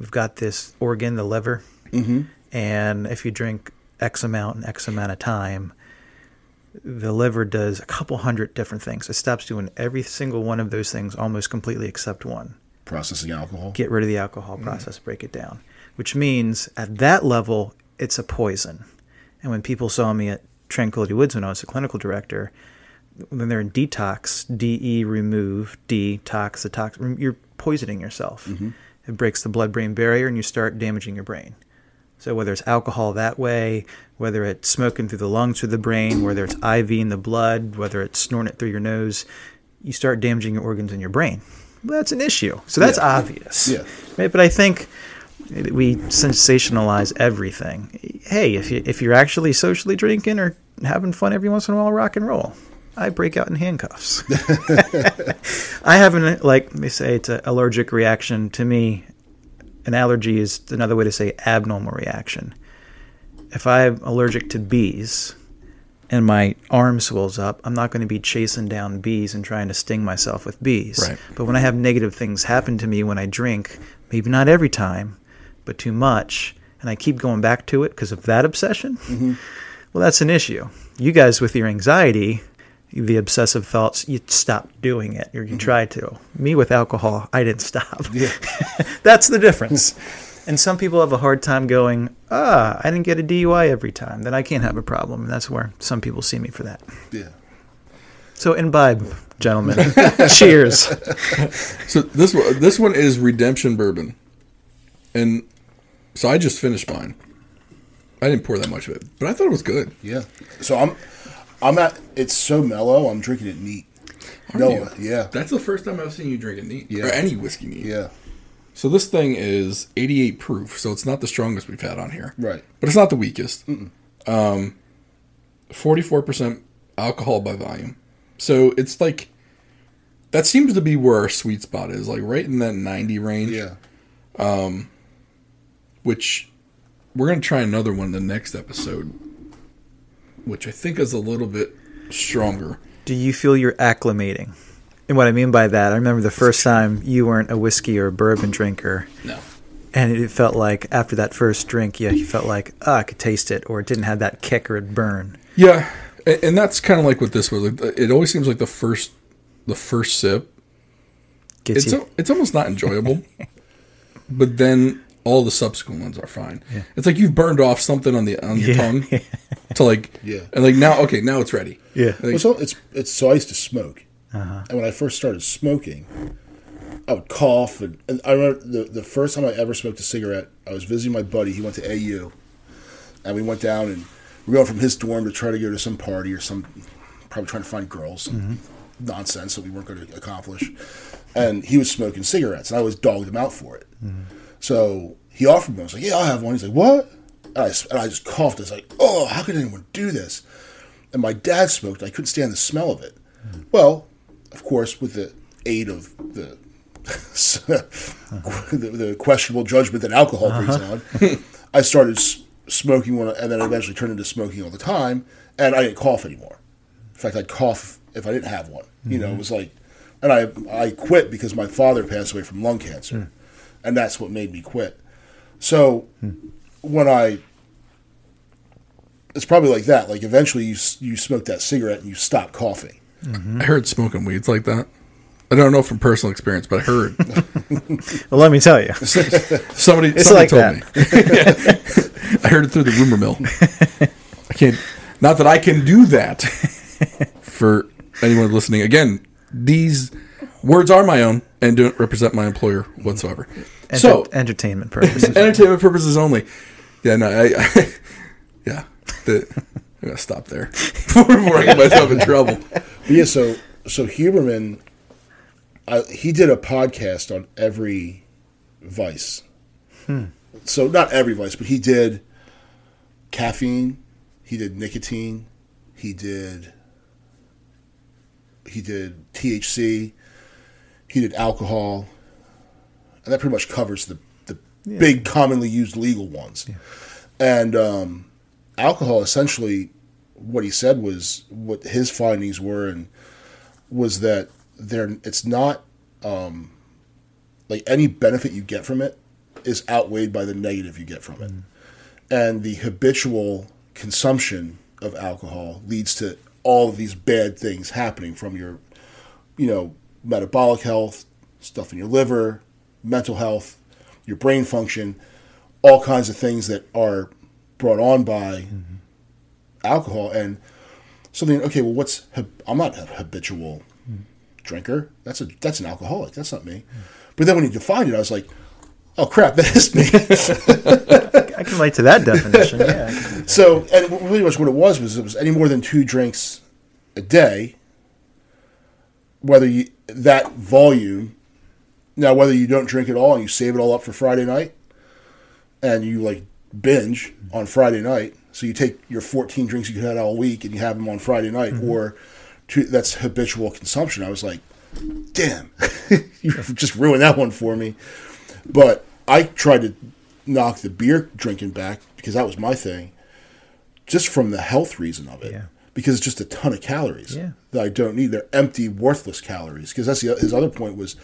We've got this organ, the liver, mm-hmm. and if you drink X amount and X amount of time, the liver does a couple hundred different things. It stops doing every single one of those things almost completely except one. Processing alcohol. Get rid of the alcohol process, mm-hmm. break it down, which means at that level, it's a poison. And when people saw me at Tranquility Woods when I was a clinical director, when they're in detox, D E remove, detox, detox, you're poisoning yourself. Mm-hmm. It breaks the blood-brain barrier, and you start damaging your brain. So whether it's alcohol that way, whether it's smoking through the lungs, through the brain, whether it's I V in the blood, whether it's snorting it through your nose, you start damaging your organs in your brain. Well, that's an issue. So that's yeah. obvious. Yeah. Right? But I think we sensationalize everything. Hey, if you, if you're actually socially drinking or having fun every once in a while, rock and roll. I break out in handcuffs. I haven't, like they say, it's an allergic reaction. To me, an allergy is another way to say abnormal reaction. If I'm allergic to bees and my arm swells up, I'm not going to be chasing down bees and trying to sting myself with bees. Right. But when I have negative things happen to me when I drink, maybe not every time, but too much, and I keep going back to it because of that obsession, mm-hmm. well, that's an issue. You guys with your anxiety... the obsessive thoughts, you stop doing it, or you mm-hmm. try to. Me with alcohol, I didn't stop. Yeah. That's the difference. And some people have a hard time going, ah, I didn't get a D U I every time, then I can't have a problem. And that's where some people see me for that. Yeah. So imbibe, gentlemen. Cheers. So this one, this one is Redemption Bourbon. And so I just finished mine. I didn't pour that much of it, but I thought it was good. Yeah. So I'm... I'm at. It's so mellow. I'm drinking it neat. Aren't no, you? Yeah. That's the first time I've seen you drink it neat, yeah. or any whiskey neat. Yeah. So this thing is eighty-eight proof, so it's not the strongest we've had on here, right? But it's not the weakest. Um, forty-four percent alcohol by volume, so it's like that seems to be where our sweet spot is, like right in that ninety range. Yeah. Um, which we're gonna try another one the next episode. Which I think is a little bit stronger. Do you feel you're acclimating? And what I mean by that, I remember the first time you weren't a whiskey or a bourbon drinker. No. And it felt like after that first drink, yeah, you felt like, ah, oh, I could taste it, or it didn't have that kick or it burned. Yeah, and that's kind of like what this was. It always seems like the first the first sip, Gets it's, you. A, it's almost not enjoyable, but then all the subsequent ones are fine. Yeah. It's like you've burned off something on the on your yeah. tongue. To like, yeah. and like now, okay, now it's ready. Yeah. Like, well, so it's, it's, so I used to smoke. Uh-huh. And when I first started smoking, I would cough. And, and I remember the, the first time I ever smoked a cigarette, I was visiting my buddy. He went to A U. And we went down and we were going from his dorm to try to go to some party or some, probably trying to find girls, some mm-hmm. nonsense that we weren't going to accomplish. And he was smoking cigarettes. And I always dogged him out for it. Mm-hmm. So he offered me. I was like, yeah, I'll have one. He's like, what? And I, and I just coughed. I was like, oh, how could anyone do this? And my dad smoked. I couldn't stand the smell of it. Well, of course, with the aid of the the, the questionable judgment that alcohol brings uh-huh. on, I started s- smoking one, and then I eventually turned into smoking all the time, and I didn't cough anymore. In fact, I'd cough if I didn't have one. You mm-hmm. know, it was like, and I I quit because my father passed away from lung cancer, mm. and that's what made me quit. So mm. when I, it's probably like that. Like eventually, you you smoke that cigarette and you stop coughing. Mm-hmm. I heard smoking weed's like that. I don't know from personal experience, but I heard. Well, let me tell you. Somebody, it's somebody like told that. me. I heard it through the rumor mill. I can't. Not that I can do that. For anyone listening, again, these words are my own and don't represent my employer whatsoever. Enter- so entertainment purposes. Entertainment purposes only. Yeah, no, I. I yeah, the, I'm gonna stop there before I get myself in trouble. But yeah, so so Huberman. I, he did a podcast on every vice. Hmm. So not every vice, but he did caffeine, he did nicotine, he did he did T H C, he did alcohol, and that pretty much covers the, the yeah. big commonly used legal ones. Yeah. And um, alcohol, essentially, what he said was what his findings were, and was that There, it's not um, like any benefit you get from it is outweighed by the negative you get from it, mm. and the habitual consumption of alcohol leads to all of these bad things happening from your, you know, metabolic health, stuff in your liver, mental health, your brain function, all kinds of things that are brought on by mm-hmm. alcohol. And something. Okay, well, what's I'm not habitual. Drinker. That's a that's an alcoholic. That's not me. But then when he defined it, I was like, "Oh crap, that is me." I can relate to that definition. Yeah. That. So, and really much what it was was it was any more than two drinks a day. Whether you that volume, now whether you don't drink at all and you save it all up for Friday night, and you like binge on Friday night, so you take your fourteen drinks you had all week and you have them on Friday night, mm-hmm. or To, that's habitual consumption. I was like, damn, you just ruined that one for me. But I tried to knock the beer drinking back because that was my thing, just from the health reason of it. Yeah. Because it's just a ton of calories yeah. that I don't need. They're empty, worthless calories. Because that's the, his other point was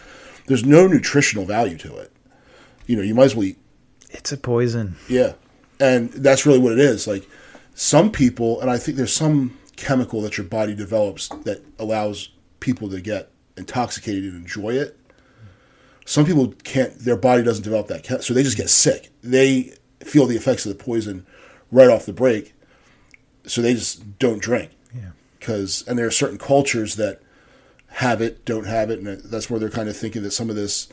there's no nutritional value to it. You know, you might as well eat. It's a poison. Yeah. And that's really what it is. Like some people, and I think there's some chemical that your body develops that allows people to get intoxicated and enjoy it. Some people can't, their body doesn't develop that chem- so they just get sick. They feel the effects of the poison right off the break, so they just don't drink. Yeah. Cause, and there are certain cultures that have it, don't have it, and that's where they're kind of thinking that some of this,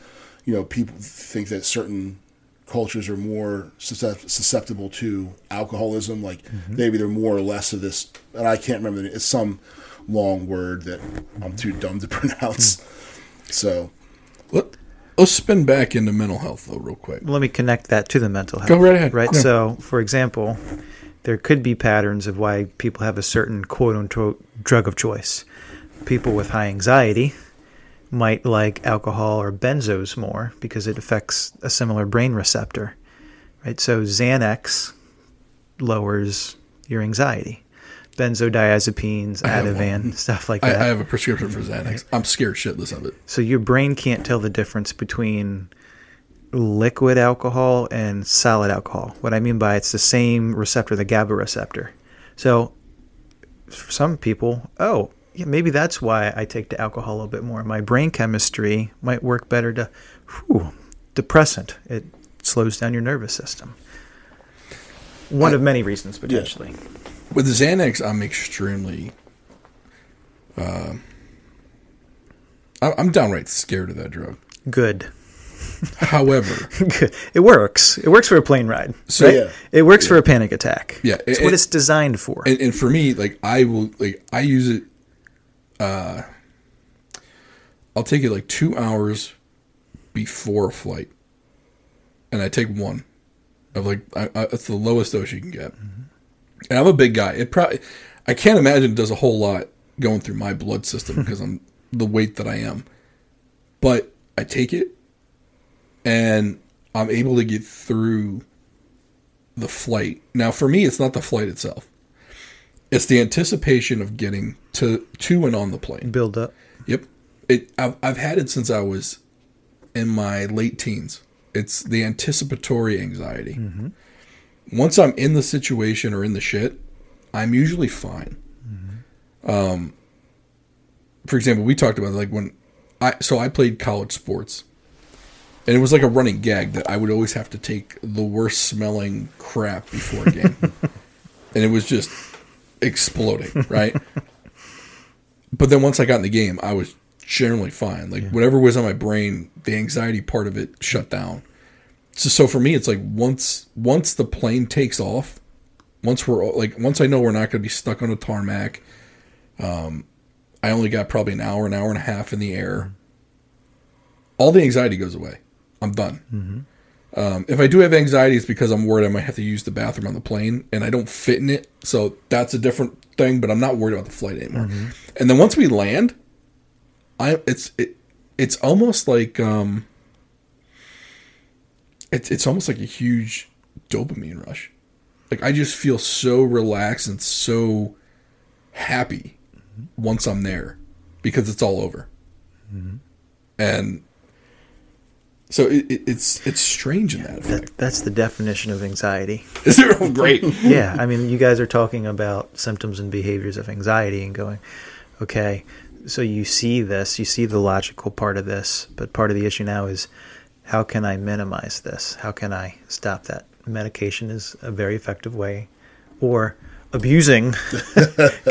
you know, people think that certain cultures are more susceptible to alcoholism, like mm-hmm. maybe they're more or less of this, and I can't remember the name. It's some long word that I'm too dumb to pronounce. Mm-hmm. So Let, let's spin back into mental health though real quick. Let me connect that to the mental health. Go right ahead. Right. Yeah. So for example, there could be patterns of why people have a certain quote unquote drug of choice. People with high anxiety might like alcohol or benzos more because it affects a similar brain receptor, right? So Xanax lowers your anxiety. Benzodiazepines, Ativan, stuff like that. I, I have a prescription for Xanax. I'm scared shitless of it. So your brain can't tell the difference between liquid alcohol and solid alcohol. What I mean by it's the same receptor, the GABA receptor. So for some people, oh, yeah, maybe that's why I take to alcohol a little bit more. My brain chemistry might work better to whew, depressant. It slows down your nervous system. One I, of many reasons, potentially. Yeah. With Xanax, I'm extremely... Uh, I, I'm downright scared of that drug. Good. However... Good. It works. It works for a plane ride. So right? yeah. It works yeah. for a panic attack. Yeah, It's it, what it, it's designed for. And, and for me, like I will, like I use it... Uh, I'll take it like two hours before a flight, and I take one. Of like I, I, it's the lowest dose you can get. Mm-hmm. And I'm a big guy. It probably I can't imagine it does a whole lot going through my blood system because I'm the weight that I am. But I take it, and I'm able to get through the flight. Now, for me, it's not the flight itself. It's the anticipation of getting to, to and on the plane. Build up. Yep. It, I've, I've had it since I was in my late teens. It's the anticipatory anxiety. Mm-hmm. Once I'm in the situation or in the shit, I'm usually fine. Mm-hmm. Um, for example, we talked about like when I, so I played college sports, and it was like a running gag that I would always have to take the worst smelling crap before a game. And it was just exploding. Right. But then once I got in the game, I was generally fine. Like yeah. whatever was on my brain, the anxiety part of it shut down. So, so for me, it's like once, once the plane takes off, once we're like, once I know we're not going to be stuck on a tarmac, um, I only got probably an hour, an hour and a half in the air. All the anxiety goes away. I'm done. Mm-hmm. Um, if I do have anxiety, it's because I'm worried I might have to use the bathroom on the plane and I don't fit in it. So that's a different thing, but I'm not worried about the flight anymore. Mm-hmm. And then once we land, I it's it, it's almost like um, it's it's almost like a huge dopamine rush. Like I just feel so relaxed and so happy mm-hmm. once I'm there because it's all over. Mm-hmm. And so it, it, it's it's strange in that. Yeah, that that's the definition of anxiety. Is it great? Yeah, I mean, you guys are talking about symptoms and behaviors of anxiety and going, okay. So you see this, you see the logical part of this, but part of the issue now is how can I minimize this? How can I stop that? Medication is a very effective way, or abusing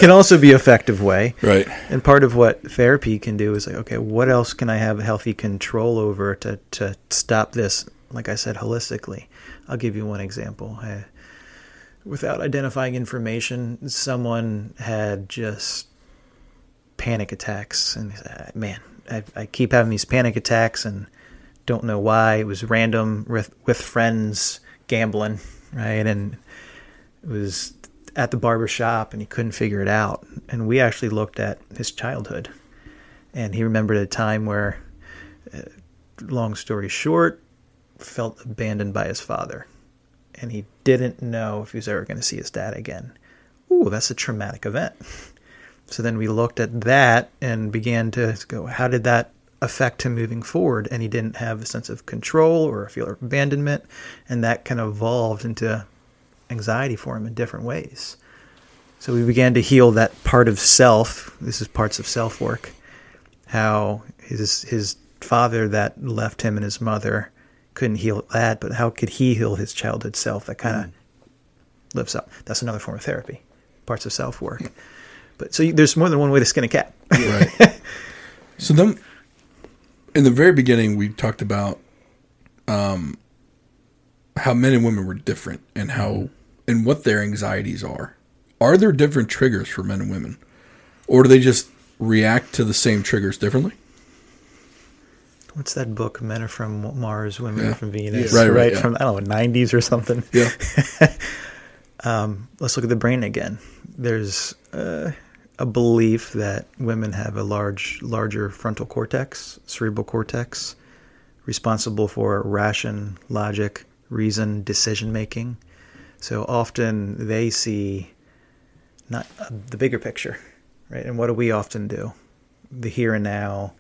can also be an effective way. Right. And part of what therapy can do is like, okay, what else can I have healthy control over to, to stop this? Like I said, holistically. I'll give you one example. I, without identifying information, someone had just panic attacks, and man, I, I keep having these panic attacks and don't know why. It was random with, with friends gambling, right? And it was at the barber shop, and he couldn't figure it out. And we actually looked at his childhood, and he remembered a time where, uh, long story short, felt abandoned by his father, and he didn't know if he was ever going to see his dad again. Ooh, that's a traumatic event. So then we looked at that and began to go, how did that affect him moving forward? And he didn't have a sense of control or a feel of abandonment. And that kind of evolved into anxiety for him in different ways. So we began to heal that part of self. This is parts of self work. How his, his father that left him and his mother couldn't heal that, but how could he heal his childhood self that kind of mm. lives up? That's another form of therapy, parts of self work. Mm. But so you, there's more than one way to skin a cat. Right. So then, in the very beginning, we talked about um, how men and women were different and how and what their anxieties are. Are there different triggers for men and women, or do they just react to the same triggers differently? What's that book? Men are from Mars, women yeah. are from Venus. Yeah. Right, right. right yeah. From I don't know, nineties or something. Yeah. um, let's look at the brain again. There's uh, a belief that women have a large, larger frontal cortex, cerebral cortex, responsible for ration, logic, reason, decision-making. So often they see not uh, the bigger picture, right? And what do we often do? The here and now,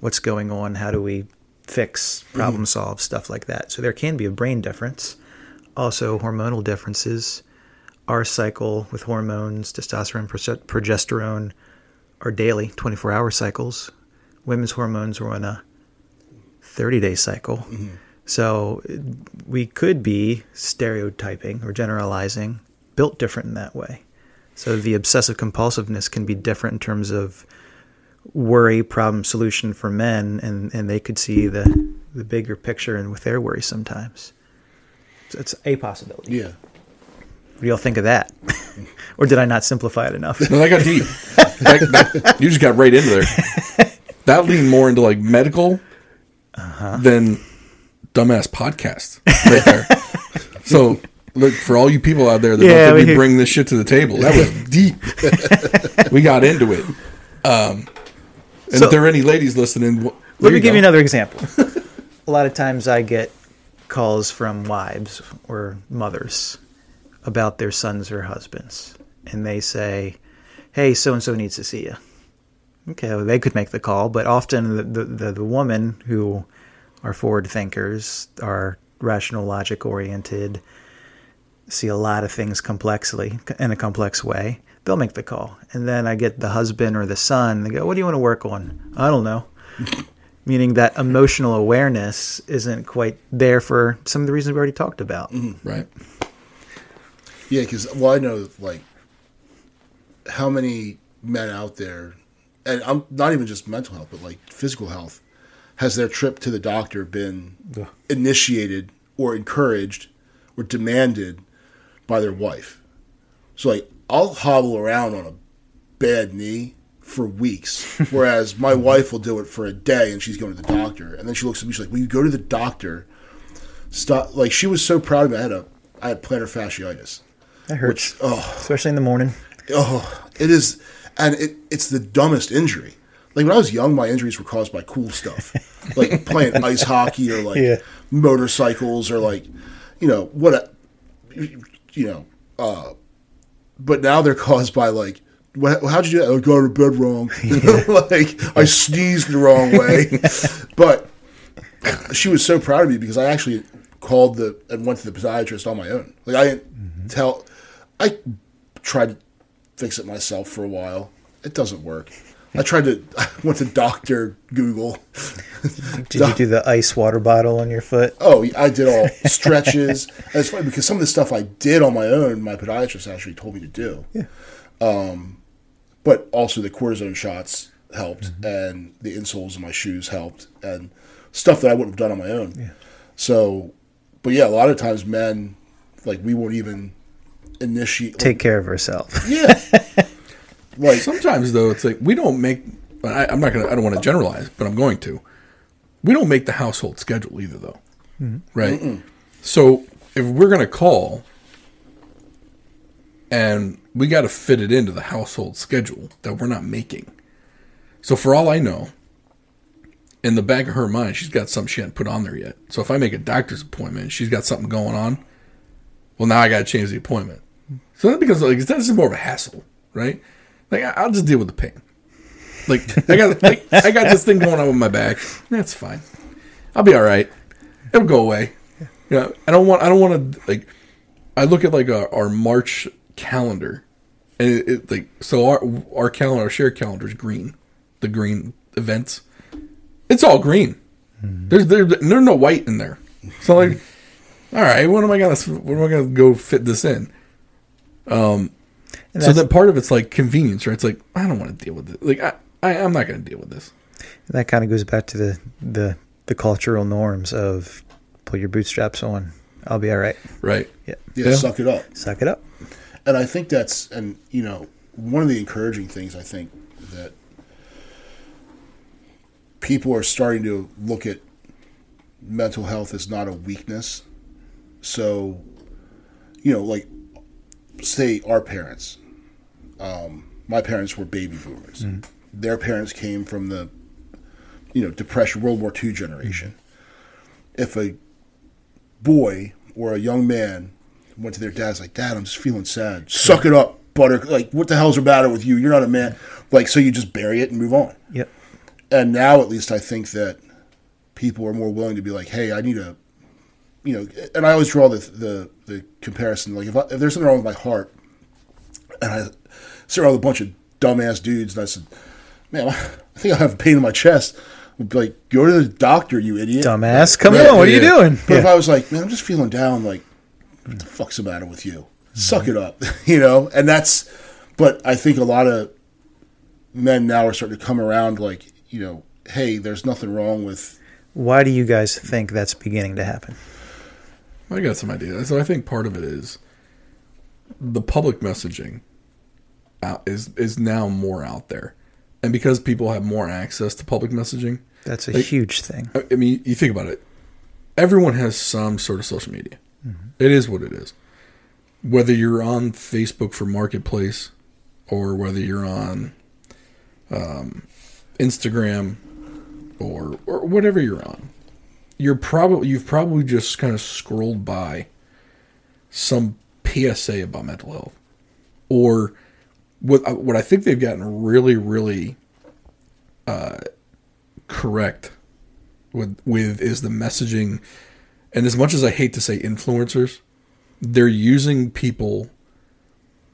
what's going on, how do we fix, problem solve, stuff like that. So there can be a brain difference, also hormonal differences. Our cycle with hormones, testosterone, progesterone, are daily, twenty-four hour cycles. Women's hormones are on a thirty day cycle. Mm-hmm. So we could be stereotyping or generalizing, built different in that way. So the obsessive compulsiveness can be different in terms of worry, problem, solution for men, and, and they could see the, the bigger picture and with their worry sometimes. So it's a possibility. Yeah. What do y'all think of that? Or did I not simplify it enough? No, that got deep. that, that, you just got right into there. That leaned more into like medical uh-huh. than dumbass podcast right there. So Look, for all you people out there that yeah, don't think we, we bring this shit to the table, that was deep. We got into it. Um, and so, if there are any ladies listening, well, let me give go. you another example. A lot of times I get calls from wives or mothers about their sons or husbands. And they say, hey, so-and-so needs to see you. Okay, well, they could make the call. But often the, the, the, the women who are forward thinkers, are rational, logic-oriented, see a lot of things complexly, in a complex way, they'll make the call. And then I get the husband or the son, they go, what do you want to work on? I don't know. Meaning that emotional awareness isn't quite there for some of the reasons we already talked about. Mm-hmm. Right. Yeah, because, well, I know, like, how many men out there, and I'm not even just mental health, but, like, physical health, has their trip to the doctor been yeah. initiated or encouraged or demanded by their wife? So, like, I'll hobble around on a bad knee for weeks, whereas my wife will do it for a day, and she's going to the doctor. And then she looks at me, she's like, "Will you go to the doctor?" Stop. Like, she was so proud of me. I had a, I had plantar fasciitis. That hurts, which, oh, especially in the morning. Oh, it is, and it, it's the dumbest injury. Like, when I was young, my injuries were caused by cool stuff, like playing ice hockey or like yeah. motorcycles or like, you know what, a, you know. Uh, but now they're caused by like, how'd you do that? I go to bed wrong. Yeah. Like, I sneezed the wrong way. But she was so proud of me because I actually called the and went to the podiatrist on my own. Like, I didn't mm-hmm. tell. I tried to fix it myself for a while. It doesn't work. I tried to. I went to Doctor Google. Did you do the ice water bottle on your foot? Oh, I did all stretches. And it's funny because some of the stuff I did on my own, my podiatrist actually told me to do. Yeah. Um, but also the cortisone shots helped, mm-hmm. and the insoles in my shoes helped, and stuff that I wouldn't have done on my own. Yeah. So, but yeah, a lot of times men, like, we won't even initiate. Take like, care of herself. Yeah. Like, sometimes though, it's like we don't make. I, I'm not gonna. I don't want to generalize, but I'm going to. We don't make the household schedule either, though, mm-hmm. right? Mm-mm. So if we're gonna call, and we got to fit it into the household schedule that we're not making. So for all I know, in the back of her mind, she's got something she hadn't put on there yet. So if I make a doctor's appointment, she's got something going on. Well, now I got to change the appointment. So that becomes like, that's just more of a hassle, right? Like, I'll just deal with the pain. Like, I got like, I got this thing going on with my back. That's fine. I'll be all right. It'll go away. You know, I don't want. I don't want to like. I look at like our, our March calendar, and it, it like so our our calendar, our shared calendar is green. The green events, it's all green. Mm-hmm. There's there there's no white in there. So like, all right, what am I gonna what am I gonna go fit this in? Um, so that part of it's like convenience, right? It's like, I don't want to deal with it. Like I, I I'm not gonna deal with this. And that kind of goes back to the the the cultural norms of pull your bootstraps on. I'll be all right. Right. Yeah. Yeah. yeah. Suck it up. Suck it up. And I think that's, and you know, one of the encouraging things I think that people are starting to look at mental health as not a weakness. So, you know, like, say our parents, um, my parents were baby boomers. Mm-hmm. Their parents came from the, you know, Depression, World War Two generation. Mm-hmm. If a boy or a young man went to their dad's like, Dad, I'm just feeling sad. Suck it up, butter. Like, what the hell's the matter with you? You're not a man. Like, so you just bury it and move on. Yep. And now at least I think that people are more willing to be like, hey, I need a, you know, and I always draw the the, the comparison. Like, if, I, if there's something wrong with my heart and I sit around with a bunch of dumbass dudes and I said, man, I think I have pain in my chest. I'd be like, go to the doctor, you idiot. Dumbass. Come right. on. What idiot. Are you doing? But yeah. if I was like, man, I'm just feeling down, like, what the fuck's the matter with you? Mm-hmm. Suck it up, you know? And that's, but I think a lot of men now are starting to come around like, you know, hey, there's nothing wrong with. Why do you guys think that's beginning to happen? I got some ideas. So I think part of it is the public messaging is, is now more out there. And because people have more access to public messaging. That's a like, huge thing. I mean, you think about it. Everyone has some sort of social media. Mm-hmm. It is what it is. whether you're on Facebook for Marketplace or whether you're on um, Instagram or, or whatever you're on, you're probably you've probably just kind of scrolled by some P S A about mental health, or what what I think they've gotten really really uh, correct with with is the messaging. And as much as I hate to say influencers, they're using people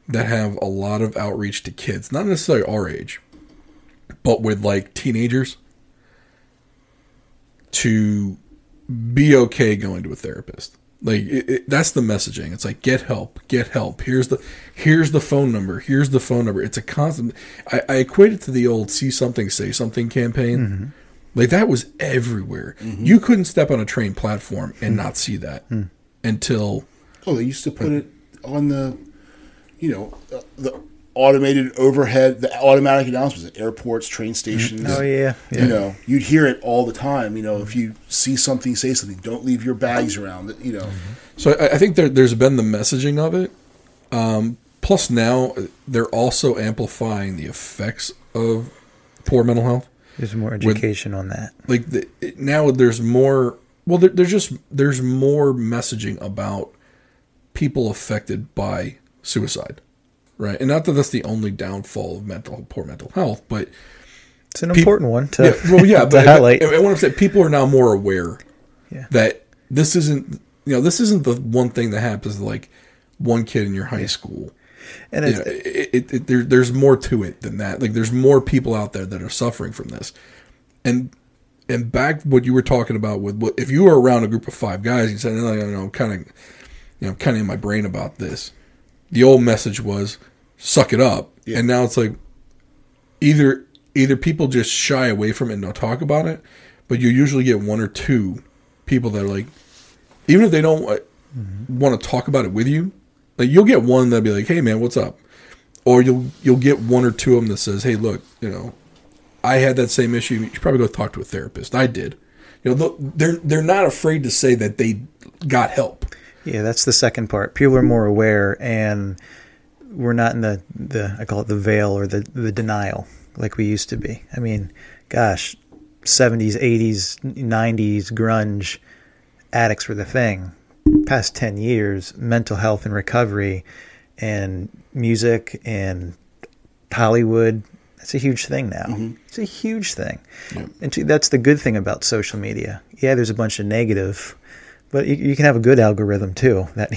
that have a lot of outreach to kids, not necessarily our age, but with like teenagers, to be okay going to a therapist. Like it, it, that's the messaging. It's like, get help, get help. Here's the, here's the phone number. Here's the phone number. It's a constant. I, I equate it to the old see something, say something campaign. Mm-hmm. Like that was everywhere. Mm-hmm. You couldn't step on a train platform and mm-hmm. not see that mm-hmm. until. Oh, they used to put it on the, you know, the, the automated overhead, the automatic announcements at airports, train stations. Oh, yeah. yeah. You know, you'd hear it all the time. You know, mm-hmm. if you see something, say something. Don't leave your bags around, you know. Mm-hmm. So I, I think there, there's been the messaging of it. Um, plus now they're also amplifying the effects of poor mental health. There's more education with, on that. Like the, now there's more, well, there, there's just, there's more messaging about people affected by suicide, right? And not that that's the only downfall of mental poor mental health, but it's an pe- important one to, yeah, well, yeah, to but highlight. I, I want to say people are now more aware yeah. that this isn't, you know, this isn't the one thing that happens to like one kid in your high school. And it's, you know, it, it, it, there, there's more to it than that. Like there's more people out there that are suffering from this. And and back what you were talking about with what if you were around a group of five guys and said, I don't know, kind of. You know, kind of in my brain about this. The old message was, suck it up. Yeah. And now it's like, either either people just shy away from it and don't talk about it, but you usually get one or two people that are like, even if they don't mm-hmm. want to talk about it with you, like you'll get one that'll be like, hey man, what's up? Or you'll you'll get one or two of them that says, hey look, you know, I had that same issue. You should probably go talk to a therapist. I did. You know, they're they're not afraid to say that they got help. Yeah, that's the second part. People are more aware, and we're not in the, the I call it the veil or the, the denial like we used to be. I mean, gosh, seventies, eighties, nineties, grunge, addicts were the thing. Past ten years, mental health and recovery and music and Hollywood, that's a huge thing now. Mm-hmm. It's a huge thing. Yeah. And that's the good thing about social media. Yeah, there's a bunch of negative. But you, you can have a good algorithm too. That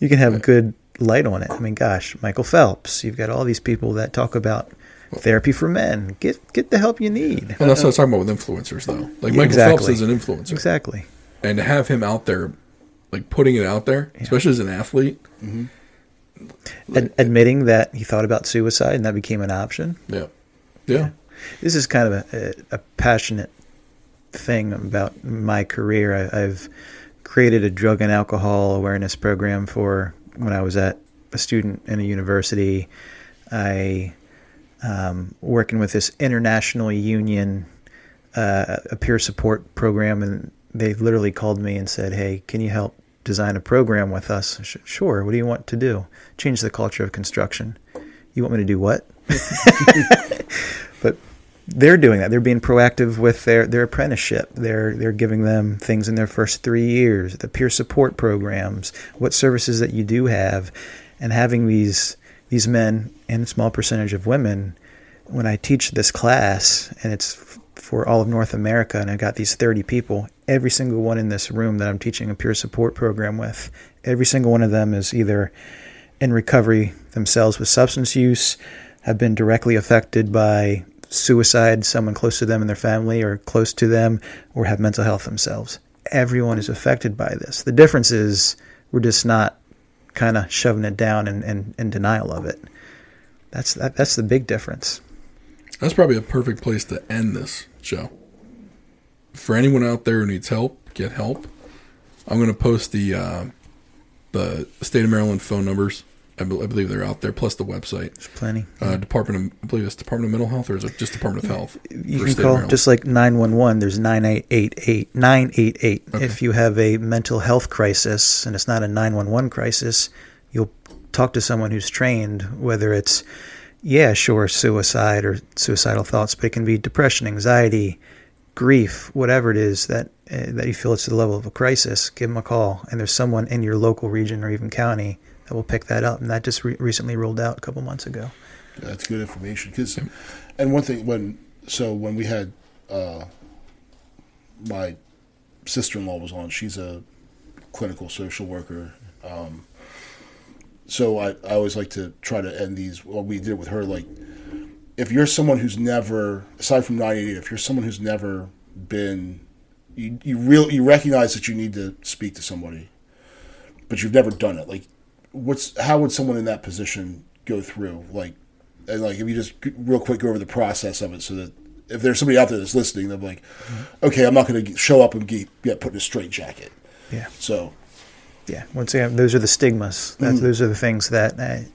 you can have right. good light on it. I mean, gosh, Michael Phelps. You've got all these people that talk about well, therapy for men. Get get the help you need. Well, that's what I was talking about with influencers, though. Like Michael exactly. Phelps is an influencer, exactly. And to have him out there, like putting it out there, yeah. especially as an athlete, mm-hmm. like, Ad- admitting that he thought about suicide and that became an option. Yeah, yeah. yeah. This is kind of a, a, a passionate thing about my career. I, I've created a drug and alcohol awareness program for when I was at a student in a university. I um, working with this international union, uh, a peer support program, and they literally called me and said, "Hey, can you help design a program with us?" I said, "Sure. What do you want to do?" "Change the culture of construction." "You want me to do what?" But they're doing that. They're being proactive with their, their apprenticeship. They're they're giving them things in their first three years, the peer support programs, what services that you do have, and having these these men and a small percentage of women. When I teach this class, and it's f- for all of North America, and I got these thirty people, every single one in this room that I'm teaching a peer support program with, every single one of them is either in recovery themselves with substance use, have been directly affected by suicide, someone close to them in their family or close to them, or have mental health themselves. Everyone is affected by this. The difference is we're just not kind of shoving it down and in, in, in denial of it. That's that, that's the big difference. That's probably a perfect place to end this show. For anyone out there who needs help, get help. I'm going to post the uh, the state of Maryland phone numbers. I believe they're out there, plus the website. There's plenty. Uh, Department of, I believe it's Department of Mental Health, or is it just Department of Health? You can call just like nine one one. There's nine eight eight eight, nine eight eight. Okay. If you have a mental health crisis, and it's not a nine one one crisis, talk to someone who's trained, whether it's, yeah, sure, suicide or suicidal thoughts, but it can be depression, anxiety, grief, whatever it is that uh, that you feel it's to the level of a crisis, give them a call. And there's someone in your local region or even county that will pick that up. And that just re- recently rolled out a couple months ago. Yeah, that's good information. 'Cause, and one thing, when so when we had uh, my sister-in-law was on, she's a clinical social worker. Um, so I, I always like to try to end these, well, we did it with her, like, if you're someone who's never, aside from nine eight eight, if you're someone who's never been, you you, real, you recognize that you need to speak to somebody, but you've never done it. Like, what's how would someone in that position go through? Like, and like if you just real quick go over the process of it so that if there's somebody out there that's listening, they're like, okay, I'm not going to show up and get, get put in a straitjacket. Yeah. So. Yeah. Once again, those are the stigmas. That's, mm-hmm. Those are the things that I,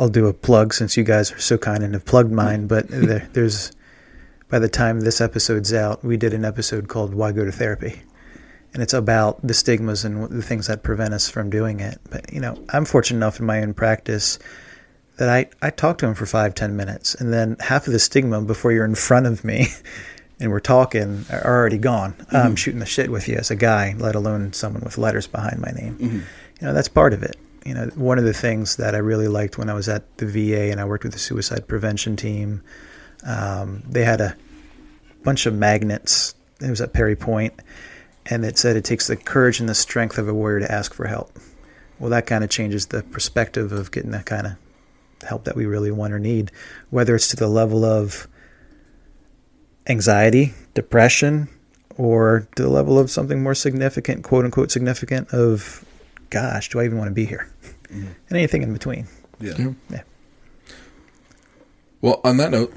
I'll do a plug since you guys are so kind and have plugged mine. But there, there's, by the time this episode's out, we did an episode called Why Go to Therapy? And it's about the stigmas and the things that prevent us from doing it. But, you know, I'm fortunate enough in my own practice that I, I talk to him for five, ten minutes, and then half of the stigma before you're in front of me and we're talking are already gone. Mm-hmm. I'm shooting the shit with you as a guy, let alone someone with letters behind my name. Mm-hmm. You know, that's part of it. You know, one of the things that I really liked when I was at the V A and I worked with the suicide prevention team, um, they had a bunch of magnets. It was at Perry Point, and it said it takes the courage and the strength of a warrior to ask for help. Well, that kind of changes the perspective of getting that kind of help that we really want or need, whether it's to the level of anxiety, depression, or to the level of something more significant, quote unquote significant, of, gosh, do I even want to be here? Mm-hmm. And anything in between. Yeah. yeah. Yeah. Well, on that note,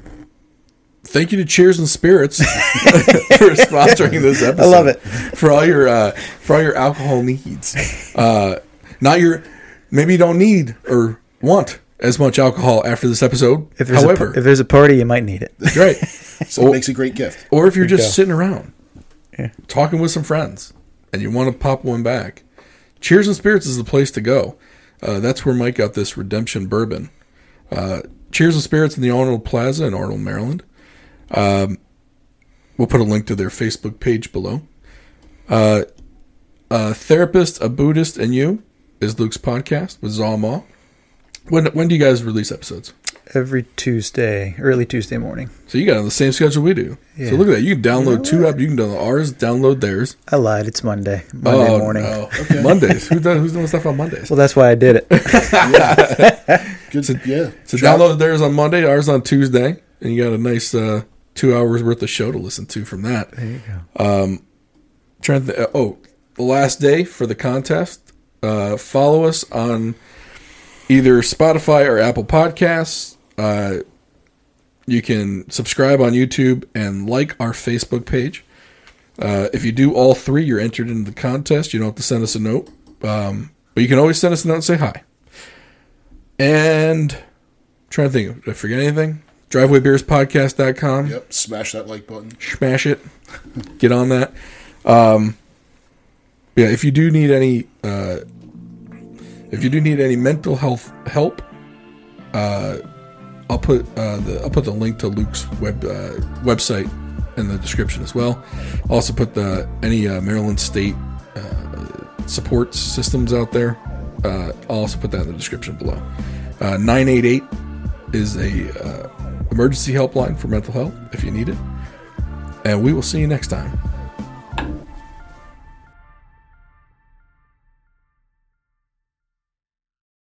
thank you to Cheers and Spirits for sponsoring this episode. I love it. For all your uh, for all your alcohol needs. Uh, not your maybe you don't need or want as much alcohol after this episode. If there's However, a, if there's a party, you might need it. That's right. So it makes a great gift. Or if you're just go. sitting around yeah. talking with some friends and you want to pop one back, Cheers and Spirits is the place to go. Uh, that's where Mike got this Redemption Bourbon. Uh, Cheers and Spirits in the Arnold Plaza in Arnold, Maryland. Um, we'll put a link to their Facebook page below. Uh, a Therapist, A Buddhist and You is Luke's podcast with Zahma. When when do you guys release episodes? Every Tuesday, early Tuesday morning. So you got on the same schedule we do. Yeah. So look at that. You can download you know two up. You can download ours, download theirs. I lied. It's Monday. Monday oh, morning. No. Okay. Mondays. Who does, who's doing stuff on Mondays? Well, that's why I did it. yeah. Good. So, yeah. so download theirs on Monday, ours on Tuesday. And you got a nice uh, two hours worth of show to listen to from that. There you go. Um, trying to th- oh, the last day for the contest. Uh, follow us on either Spotify or Apple Podcasts. Uh, you can subscribe on YouTube and like our Facebook page. Uh, if you do all three, you're entered into the contest. You don't have to send us a note. Um, but you can always send us a note and say hi. And I'm trying to think. Did I forget anything? driveway beers podcast dot com. Yep. Smash that like button. Smash it. Get on that. Um, yeah, if you do need any... Uh, If you do need any mental health help, uh, I'll put uh, the I'll put the link to Luke's web uh, website in the description as well. I'll also put the any uh, Maryland state uh, support systems out there. Uh, I'll also put that in the description below. Uh, nine eight eight is a uh, emergency helpline for mental health if you need it. And we will see you next time.